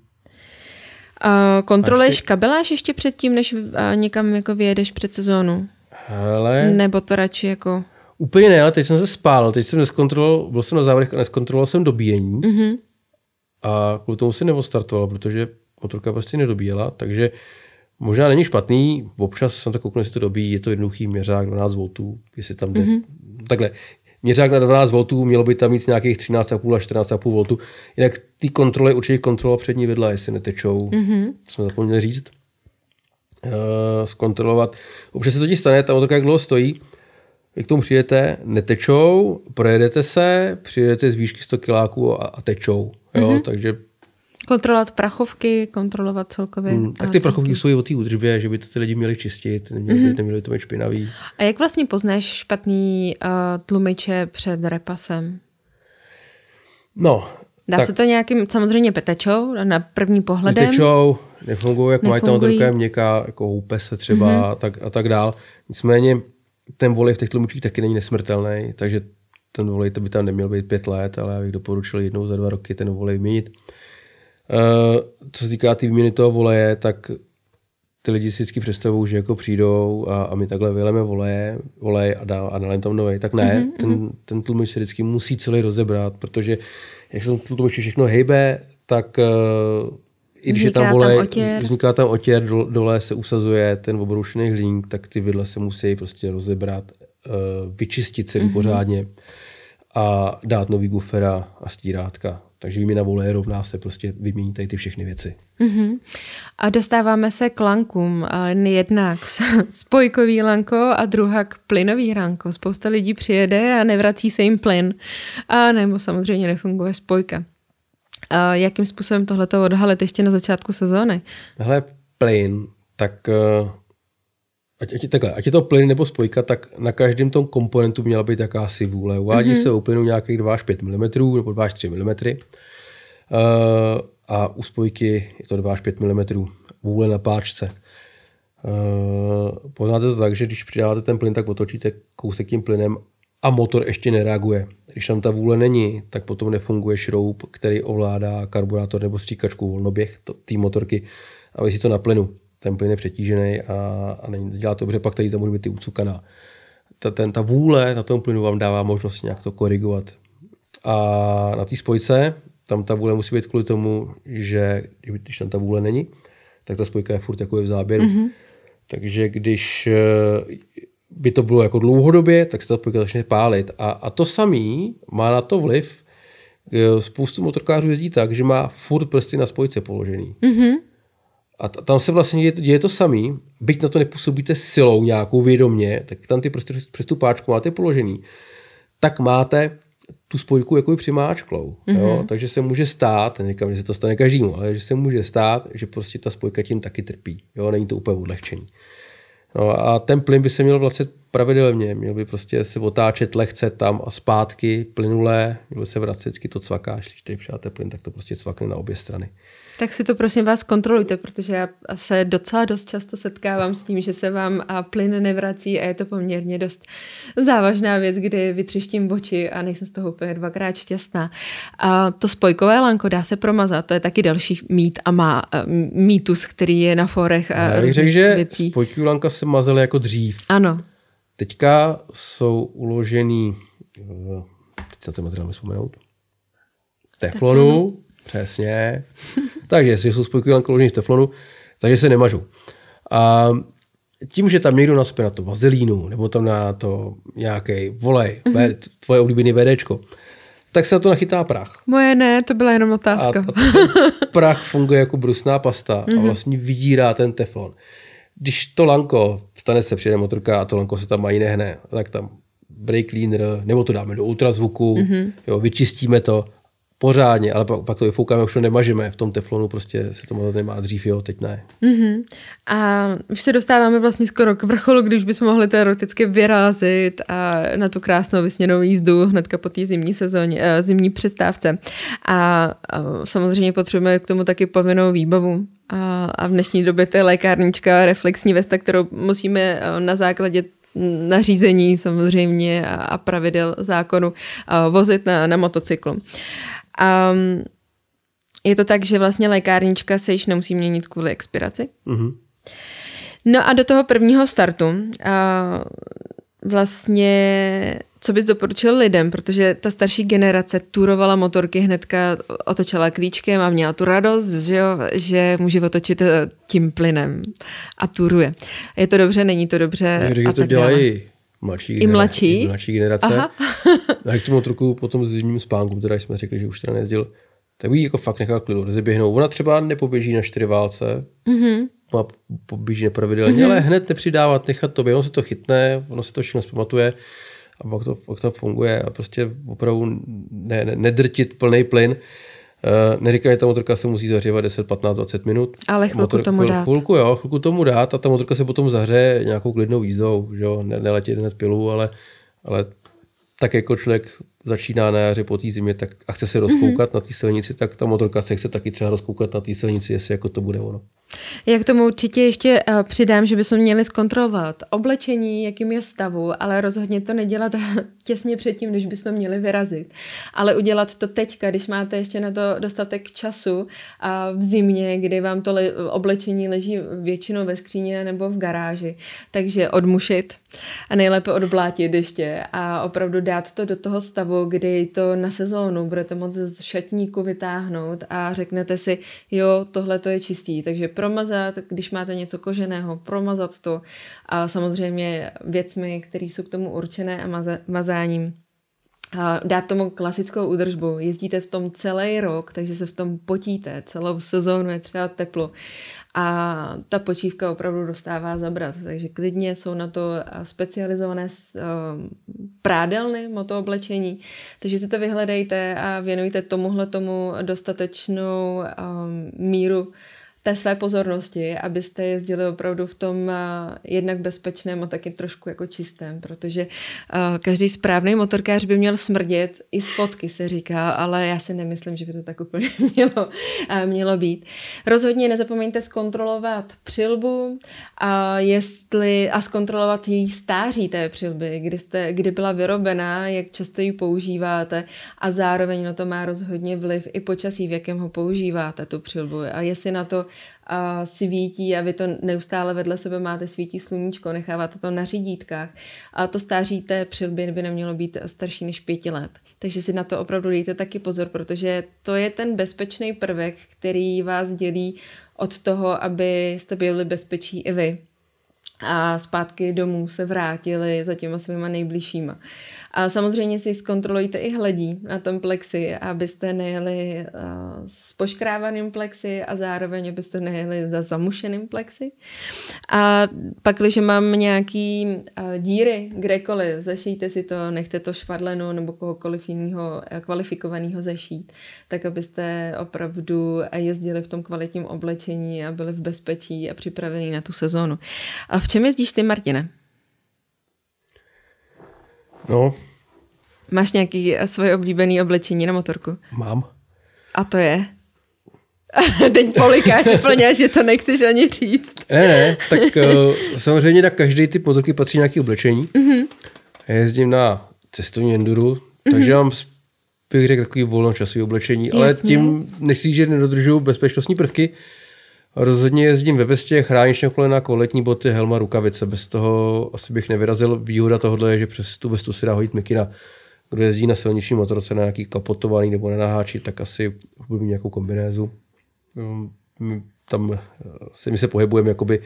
kontroluješ ještě... kabeláž ještě předtím, než uh, někam jako vyjedeš před sezónu? Hele... Nebo to radši jako... Úplně ne, ale teď jsem se spál, teď jsem neskontroloval, byl jsem na závodech a neskontroloval jsem dobíjení mm-hmm. a kvůli tomu se neostartoval, protože motorka prostě nedobíjela, takže možná není špatný, občas jsem tak kouknu, jestli to dobíjí, je to jednoduchý měřák dvanáct voltů, jestli tam jde, mm-hmm. takhle, měřák na dvanáct voltů, mělo by tam mít nějakých třináct celá pět až čtrnáct celá pět voltů, jinak ty kontroly, určitě kontrola přední vidla, jestli netečou, mm-hmm. to jsme zapomněli říct, uh, zkontrolovat, občas se to ti stane, ta motorka jak dlouho stojí, vy k tomu přijete, netečou, projedete se, přijedete z výšky sto kiláků a, a tečou. Jo? Mm-hmm. Takže... Kontrolovat prachovky, kontrolovat celkově. Hmm. Tak ty prachovky jsou i o té údržbě, že by to ty lidi měli čistit, neměli, mm-hmm. neměli to mít špinavý. A jak vlastně poznáš špatný uh, tlumiče před repasem? No. Dá tak... se to nějakým, samozřejmě tečou, na první pohledem? Tečou, nefungují, jak mají tam odrukem měkká, jako houpe se třeba mm-hmm. a, tak, a tak dál. Nicméně ten volej v těch tlumičích taky není nesmrtelný, takže ten volej to by tam neměl být pět let, ale já bych doporučil jednou za dva roky ten volej vyměnit. Uh, co se týká ty výměny toho voleje, tak ty lidi si vždycky představují, že jako přijdou a, a my takhle vyjleme voleje, volej a, dá, a nalejeme tam novej. Tak ne, mm-hmm. ten, ten tlumič se vždycky musí celý rozebrat, protože jak se tam tlumič všechno hejbe, tak uh, i když vzniká je tam volej, tam otěr. vzniká tam otěr, dole se usazuje ten obroušený hlín, tak ty vidla se musí prostě rozebrat, vyčistit celý mm-hmm. pořádně a dát nový gufera a stírátka. Takže výměna voleje rovná se prostě vymění tady ty všechny věci. Mm-hmm. A dostáváme se k lankům. Jednak spojkový lanko a druhá k plynový lanko. Spousta lidí přijede a nevrací se jim plyn. A nebo samozřejmě nefunguje spojka. A jakým způsobem tohleto odhalit ještě na začátku sezóny? Hele, plyn, tak uh, ať, ať, takhle, ať je to plyn nebo spojka, tak na každém tom komponentu měla být jakási vůle. Uvádí mm-hmm. se u plynu nějakých dva až pět milimetrů nebo dva až tři milimetry. Uh, a u spojky je to dva až pět milimetrů vůle na páčce. Uh, poznáte to tak, že když přidáváte ten plyn, tak otočíte kousek tím plynem a motor ještě nereaguje. Když tam ta vůle není, tak potom nefunguje šroub, který ovládá karburátor nebo stříkačku, volnoběh té motorky a vysí to na plynu. Ten plyn je přetížený a, a není, dělá to dobře, pak tady tam může být i ucukaná. Ta, ten, ta vůle na tom plynu vám dává možnost nějak to korigovat. A na té spojce, tam ta vůle musí být kvůli tomu, že když tam ta vůle není, tak ta spojka je furt jako je v záběru. Mm-hmm. Takže když by to bylo jako dlouhodobě, tak se ta spojka začne pálit. A, a to samý má na to vliv. Spoustu motorkářů jezdí tak, že má furt prsty na spojce položený. Mm-hmm. A t- tam se vlastně děje, děje to samý. Byť na to nepůsobíte silou nějakou vědomě, tak tam ty prsty přes tu páčku máte položený, tak máte tu spojku jako přimáčklou. Mm-hmm. Jo? Takže se může stát, neříkám, že se to stane každému, ale že se může stát, že prostě ta spojka tím taky trpí. Jo? Není to úplně odlehčení. No a ten plyn by se měl vlastně pravidelně, měl by prostě se otáčet lehce tam a zpátky, plynulé, měl by se vracet vždycky to cvakáš, když tady přidáte plyn, tak to prostě cvakne na obě strany. Tak si to prosím vás kontrolujte, protože já se docela dost často setkávám s tím, že se vám a plyn nevrací a je to poměrně dost závažná věc, kdy vytřištím oči a nejsem z toho úplně dvakrát šťastná. A to spojkové lanko dá se promazat, to je taky další mýt a má mýtus, který je na forech a já bych řekl, že spojkové lanka se mazely jako dřív. Ano. Teďka jsou uložený, teď na to materiál vzpomenout, teflonu, přesně. Takže jestli jsou spojkové lanka uložený v teflonu, takže se nemažou. A tím, že tam někdo naspěl na to vazelínu, nebo tam na to nějaký volej, mm-hmm. tvoje oblíbené VDčko, tak se na to nachytá prach. Moje ne, to byla jenom otázka. A, a prach funguje jako brusná pasta mm-hmm. a vlastně vydírá ten teflon. Když to lanko, stane se přijede motorka a to lanko se tam ani nehne, tak tam brake cleaner, nebo to dáme do ultrazvuku, mm-hmm. jo, vyčistíme to pořádně, ale pak, pak to vyfoukáme, už to nemažeme. V tom teflonu prostě se to moc nemá dřív, jo, teď ne. Mm-hmm. A už se dostáváme vlastně skoro k vrcholu, když bychom mohli teoreticky vyrazit a na tu krásnou vysněnou jízdu hnedka po té zimní sezóně, zimní přestávce. A, a samozřejmě potřebujeme k tomu taky povinnou výbavu. A v dnešní době to je lékárnička, reflexní vesta, kterou musíme na základě nařízení samozřejmě a pravidel zákonu vozit na, na motocyklu. A je to tak, že vlastně lékárnička se již nemusí měnit kvůli expiraci. Mm-hmm. No a do toho prvního startu a vlastně... Co bys doporučil lidem, protože ta starší generace turovala motorky, hnedka otočila klíčkem a měla tu radost, že, jo, že může otočit tím plynem a turuje. Je to dobře, není to dobře? Když a to tak dělají mladší generace, i mladší, i mladší generace. A jak tu motorku potom s zimním spánku, teda jsme řekli, že už teda nejezdil, tak jí jako fakt nechal klidu, rozeběhnou. Ona třeba nepoběží na čtyřválce, mm-hmm. ona poběží nepravidelně, mm-hmm. ale hned nepřidávat, nechat to, ono se to chytne, ono se to všechno zpamatuje. A pak to, pak to funguje a prostě opravdu ne, ne, nedrtit plný plyn. Uh, neříkám, že ta motorka se musí zahřívat deset, patnáct, dvacet minut. Ale chvilku Motor, tomu chvilku, dát. Chvilku, jo, chvilku tomu dát a ta motorka se potom zahřeje nějakou klidnou jízdou. Že jo? Ne, neletí hned pilu, ale, ale tak jako člověk začíná na jaře po té zimě tak, a chce se rozkoukat mm-hmm. na té silnici, tak ta motorka se chce taky třeba rozkoukat na té silnici, jestli jako to bude ono. Já k tomu určitě ještě přidám, že bychom měli zkontrolovat oblečení, jakým je stavu, ale rozhodně to nedělat těsně předtím, než bychom měli vyrazit. Ale udělat to teďka, když máte ještě na to dostatek času a v zimě, kdy vám to le- oblečení leží většinou ve skříně nebo v garáži. Takže odmušit a nejlépe odblátit ještě a opravdu dát to do toho stavu, kdy to na sezónu budete moct z šatníku vytáhnout a řeknete si, jo, tohle to je čistý, takže promazat, když máte něco koženého, promazat to a samozřejmě věcmi, které jsou k tomu určené a maza- mazáním. A dát tomu klasickou údržbu. Jezdíte v tom celý rok, takže se v tom potíte. Celou sezónu je třeba teplo. A ta počívka opravdu dostává zabrat. Takže klidně jsou na to specializované prádelny, motooblečení. Takže si to vyhledejte a věnujte tomuhle tomu dostatečnou míru té své pozornosti, abyste jezdili opravdu v tom jednak bezpečném a taky trošku jako čistém, protože každý správný motorkář by měl smrdět, i z fotky se říká, ale já si nemyslím, že by to tak úplně mělo, mělo být. Rozhodně nezapomeňte zkontrolovat přilbu a, jestli, a zkontrolovat její stáří té přilby, kdy, jste, kdy byla vyrobená, jak často ji používáte a zároveň na to má rozhodně vliv i počasí, v jakém ho používáte, tu přilbu a jestli na to a svítí a vy to neustále vedle sebe máte, svítí sluníčko, necháváte to na řídítkách a to stáří té přilby by nemělo být starší než pěti let. Takže si na to opravdu dejte taky pozor, protože to je ten bezpečný prvek, který vás dělí od toho, abyste byli bezpečí i vy a zpátky domů se vrátili za těma svýma nejbližšíma. A samozřejmě si zkontrolujte i hledí na tom plexi, abyste nejeli s poškrávaným plexi a zároveň abyste nejeli za zamušeným plexi. A pak, když mám nějaký díry kdekoliv, zašijte si to, nechte to švadlenu nebo kohokoliv jiného kvalifikovaného zašít, tak abyste opravdu jezdili v tom kvalitním oblečení a byli v bezpečí a připravení na tu sezónu. A v čem jezdíš ty, Martine? No. Máš nějaký svoje oblíbené oblečení na motorku? Mám. A to je? Teď polikáš úplně, že to nechceš ani říct. Ne, ne, tak samozřejmě na každý typ motorky patří nějaký oblečení. Mm-hmm. Já jezdím na cestovní enduru, takže mm-hmm. mám, bych řekl, takový volnočasový oblečení, jasně. Ale tím nechci, že nedodržuju bezpečnostní prvky. Rozhodně jezdím ve vestě, chráničného kolena, letní boty, helma, rukavice. Bez toho asi bych nevyrazil. Výhoda tohohle je, že přes tu vestu se dá hodit mikina. Kdo jezdí na silniční motorce, na nějaký kapotovaný nebo na naháči, tak asi budu mít nějakou kombinézu. My tam se, my se pohybujeme jakoby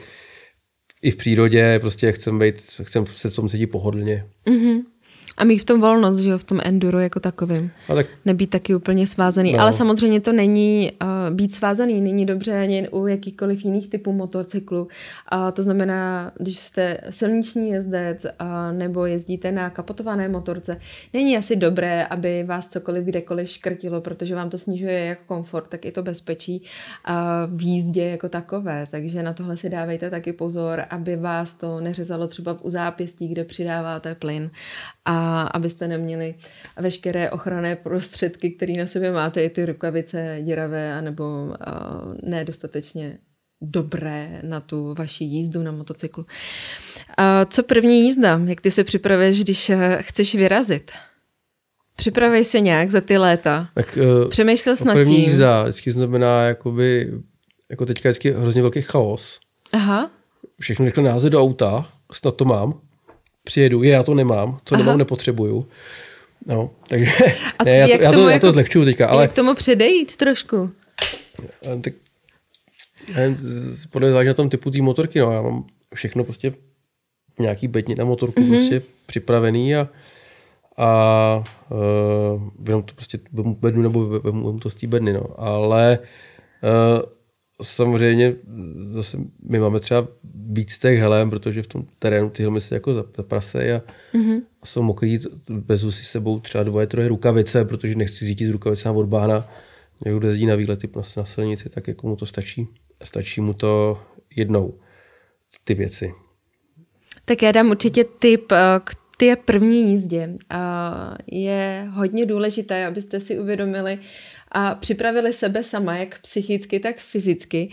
i v přírodě, prostě chcem být, chcem se v tom cítit pohodlně. Mm-hmm. A mít v tom volnost, že jo, v tom enduro jako takovým. Tak, nebýt taky úplně svázaný. No. Ale samozřejmě to není, uh, být svázaný není dobře ani u jakýkoliv jiných typů motorcyklu. A uh, to znamená, když jste silniční jezdec uh, nebo jezdíte na kapotované motorce, není asi dobré, aby vás cokoliv kdekoliv škrtilo, protože vám to snižuje jak komfort, tak i to bezpečí uh, v jízdě jako takové. Takže na tohle si dávejte taky pozor, aby vás to neřezalo třeba u zápěstí, kde přidáváte plyn. A abyste neměli veškeré ochranné prostředky, které na sobě máte, i ty rukavice děravé anebo nedostatečně dobré na tu vaši jízdu na motocyklu. A co první jízda? Jak ty se připravuješ, když chceš vyrazit? Připravej se nějak za ty léta. Tak, přemýšlel jsi nad tím? První jízda vždycky znamená jakoby, jako teďka vždycky hrozně velký chaos. Aha. Všechno rychle naházet do auta, snad to mám. Přijedu, je, já to nemám, co nemám, aha, nepotřebuju. No, takže a ne, já, to, já, to, já to zlehčuju teďka. Ale jak tomu předejít trošku? Tak, nevím, podle záleží na tom typu té motorky, no, já mám všechno prostě nějaký bedně na motorku, mm-hmm, prostě připravený a, a uh, jenom to prostě bednu nebo vemu to z té bedny, no, ale uh, samozřejmě zase my máme třeba víc těch helem, protože v tom terénu ty helmy se jako zaprasejí a, mm-hmm, a jsou mokrý, vezu si sebou třeba dvoje, troje rukavice, protože nechci zítit s rukavicama od bána. Někdo, kdo jezdí na výlety na silnici, tak jako mu to stačí. Stačí mu to jednou, ty věci. Tak já dám určitě tip k té první jízdě. Je hodně důležité, abyste si uvědomili, a připravili sebe sama, jak psychicky, tak fyzicky,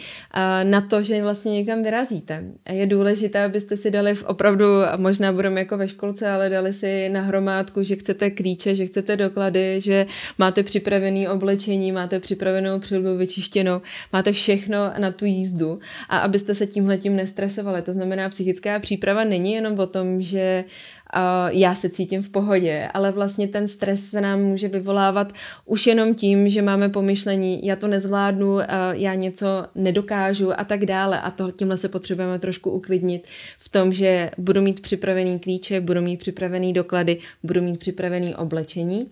na to, že vlastně někam vyrazíte. Je důležité, abyste si dali v opravdu, možná budeme jako ve školce, ale dali si na hromádku, že chcete klíče, že chcete doklady, že máte připravené oblečení, máte připravenou přilbu vyčištěnou, máte všechno na tu jízdu a abyste se tímhletím nestresovali. To znamená, psychická příprava není jenom o tom, že já se cítím v pohodě, ale vlastně ten stres se nám může vyvolávat už jenom tím, že máme pomyšlení, já to nezvládnu, já něco nedokážu a tak dále. A to, tímhle se potřebujeme trošku uklidnit v tom, že budu mít připravený klíče, budu mít připravený doklady, budu mít připravený oblečení.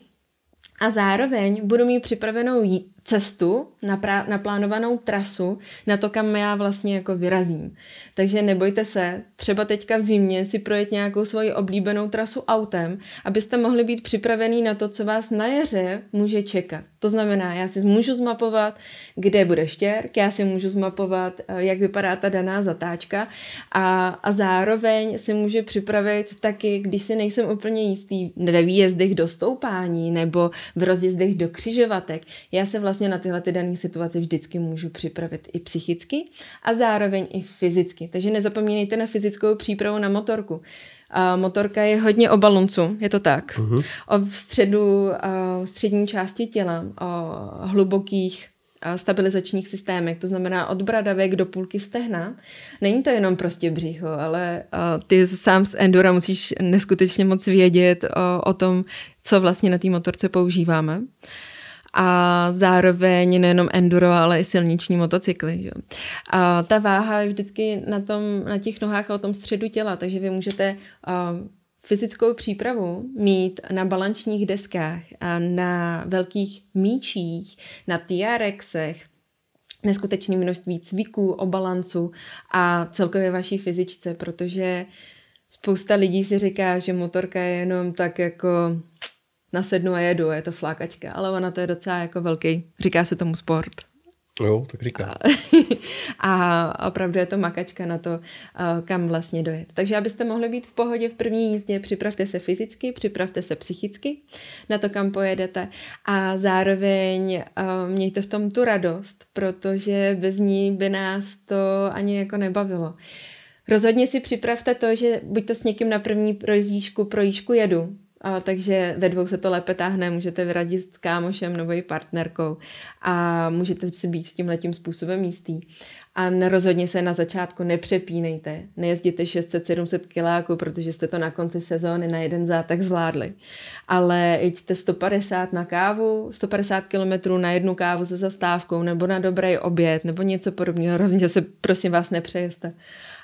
A zároveň budu mít připravenou cestu, napra- naplánovanou trasu na to, kam já vlastně jako vyrazím. Takže nebojte se, třeba teďka v zimě si projet nějakou svoji oblíbenou trasu autem, abyste mohli být připravený na to, co vás na jaře může čekat. To znamená, já si můžu zmapovat, kde bude štěrk, já si můžu zmapovat, jak vypadá ta daná zatáčka a, a zároveň si můžu připravit taky, když si nejsem úplně jistý ve výjezdech do stoupání nebo v rozjezdech do křižovatek. Já se vlastně na tyhle ty dané situace vždycky můžu připravit i psychicky a zároveň i fyzicky. Takže nezapomínejte na fyzickou přípravu na motorku. A motorka je hodně o balancu, je to tak. Uh-huh. O středu, o střední části těla, o hlubokých stabilizačních systémech, to znamená od bradavek do půlky stehna. Není to jenom prostě břicho, ale ty sám z endura musíš neskutečně moc vědět o, o tom, co vlastně na té motorce používáme. A zároveň nejenom enduro, ale i silniční motocykly. Že? A ta váha je vždycky na, tom, na těch nohách a o tom středu těla, takže vy můžete uh, fyzickou přípravu mít na balančních deskách, na velkých míčích, na T R Xech, neskutečné množství cviků o balancu a celkově vaší fyzičce, protože spousta lidí si říká, že motorka je jenom tak jako... nasednu a jedu, je to flákačka, ale ona to je docela jako velký, říká se tomu sport. Jo, tak říká. A, a opravdu je to makačka na to, kam vlastně dojet. Takže abyste mohli být v pohodě v první jízdě, připravte se fyzicky, připravte se psychicky na to, kam pojedete a zároveň mějte v tom tu radost, protože bez ní by nás to ani jako nebavilo. Rozhodně si připravte to, že buď to s někým na první projížku, projížku jedu, A, takže ve dvou se to lépe táhne, můžete vyradit s kámošem nebo i partnerkou a můžete si být tímhletím způsobem jistý. A rozhodně se na začátku nepřepínejte, nejezděte šest set sedm set kiláků, protože jste to na konci sezóny na jeden zátah zvládli. Ale jeďte sto padesát na kávu, sto padesát kilometrů na jednu kávu se zastávkou nebo na dobrý oběd nebo něco podobného, rozhodně se prosím vás nepřejezte.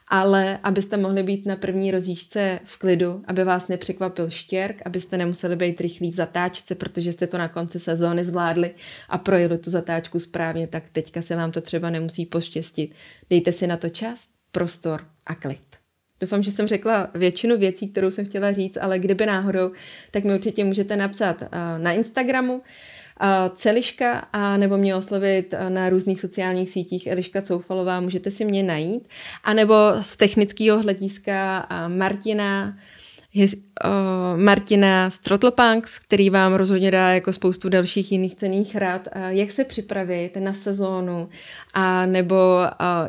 Ale abyste mohli být na první rozjížďce v klidu, aby vás nepřekvapil štěrk, abyste nemuseli být rychlí v zatáčce, protože jste to na konci sezóny zvládli a projeli tu zatáčku správně, tak teďka se vám to třeba nemusí poštěstit. Dejte si na to čas, prostor a klid. Doufám, že jsem řekla většinu věcí, kterou jsem chtěla říct, ale kdyby náhodou, tak mi určitě můžete napsat na Instagramu Celiška a nebo mě oslovit na různých sociálních sítích Eliška Coufalová, můžete si mě najít, a nebo z technického hlediska Martina Martina z Throttle Punks, který vám rozhodně dá jako spoustu dalších jiných cenných rad, jak se připravit na sezónu a nebo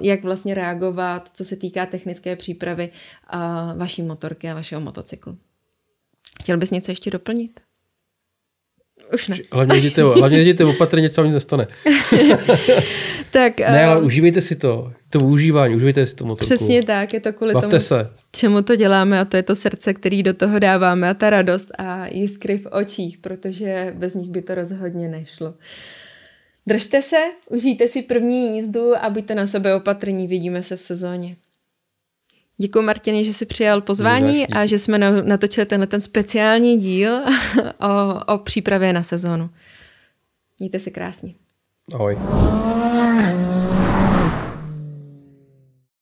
jak vlastně reagovat, co se týká technické přípravy vaší motorky a vašeho motocyklu. Chtěl bys něco ještě doplnit? Už ne. Hlavně jezdíte, hlavně jezdíte opatrně, co vám nic nestane. Tak, ne, ale užívejte si to. To užívání, užívejte si to motorku. Přesně tak, je to kvůli Bavte tomu, se. čemu to děláme a to je to srdce, který do toho dáváme a ta radost a jiskry v očích, protože bez nich by to rozhodně nešlo. Držte se, užijte si první jízdu a buďte na sebe opatrní, vidíme se v sezóně. Děkuji, Martine, že jsi přijal pozvání a že jsme natočili tenhle ten speciální díl o, o přípravě na sezónu. Mějte se krásně. Ahoj.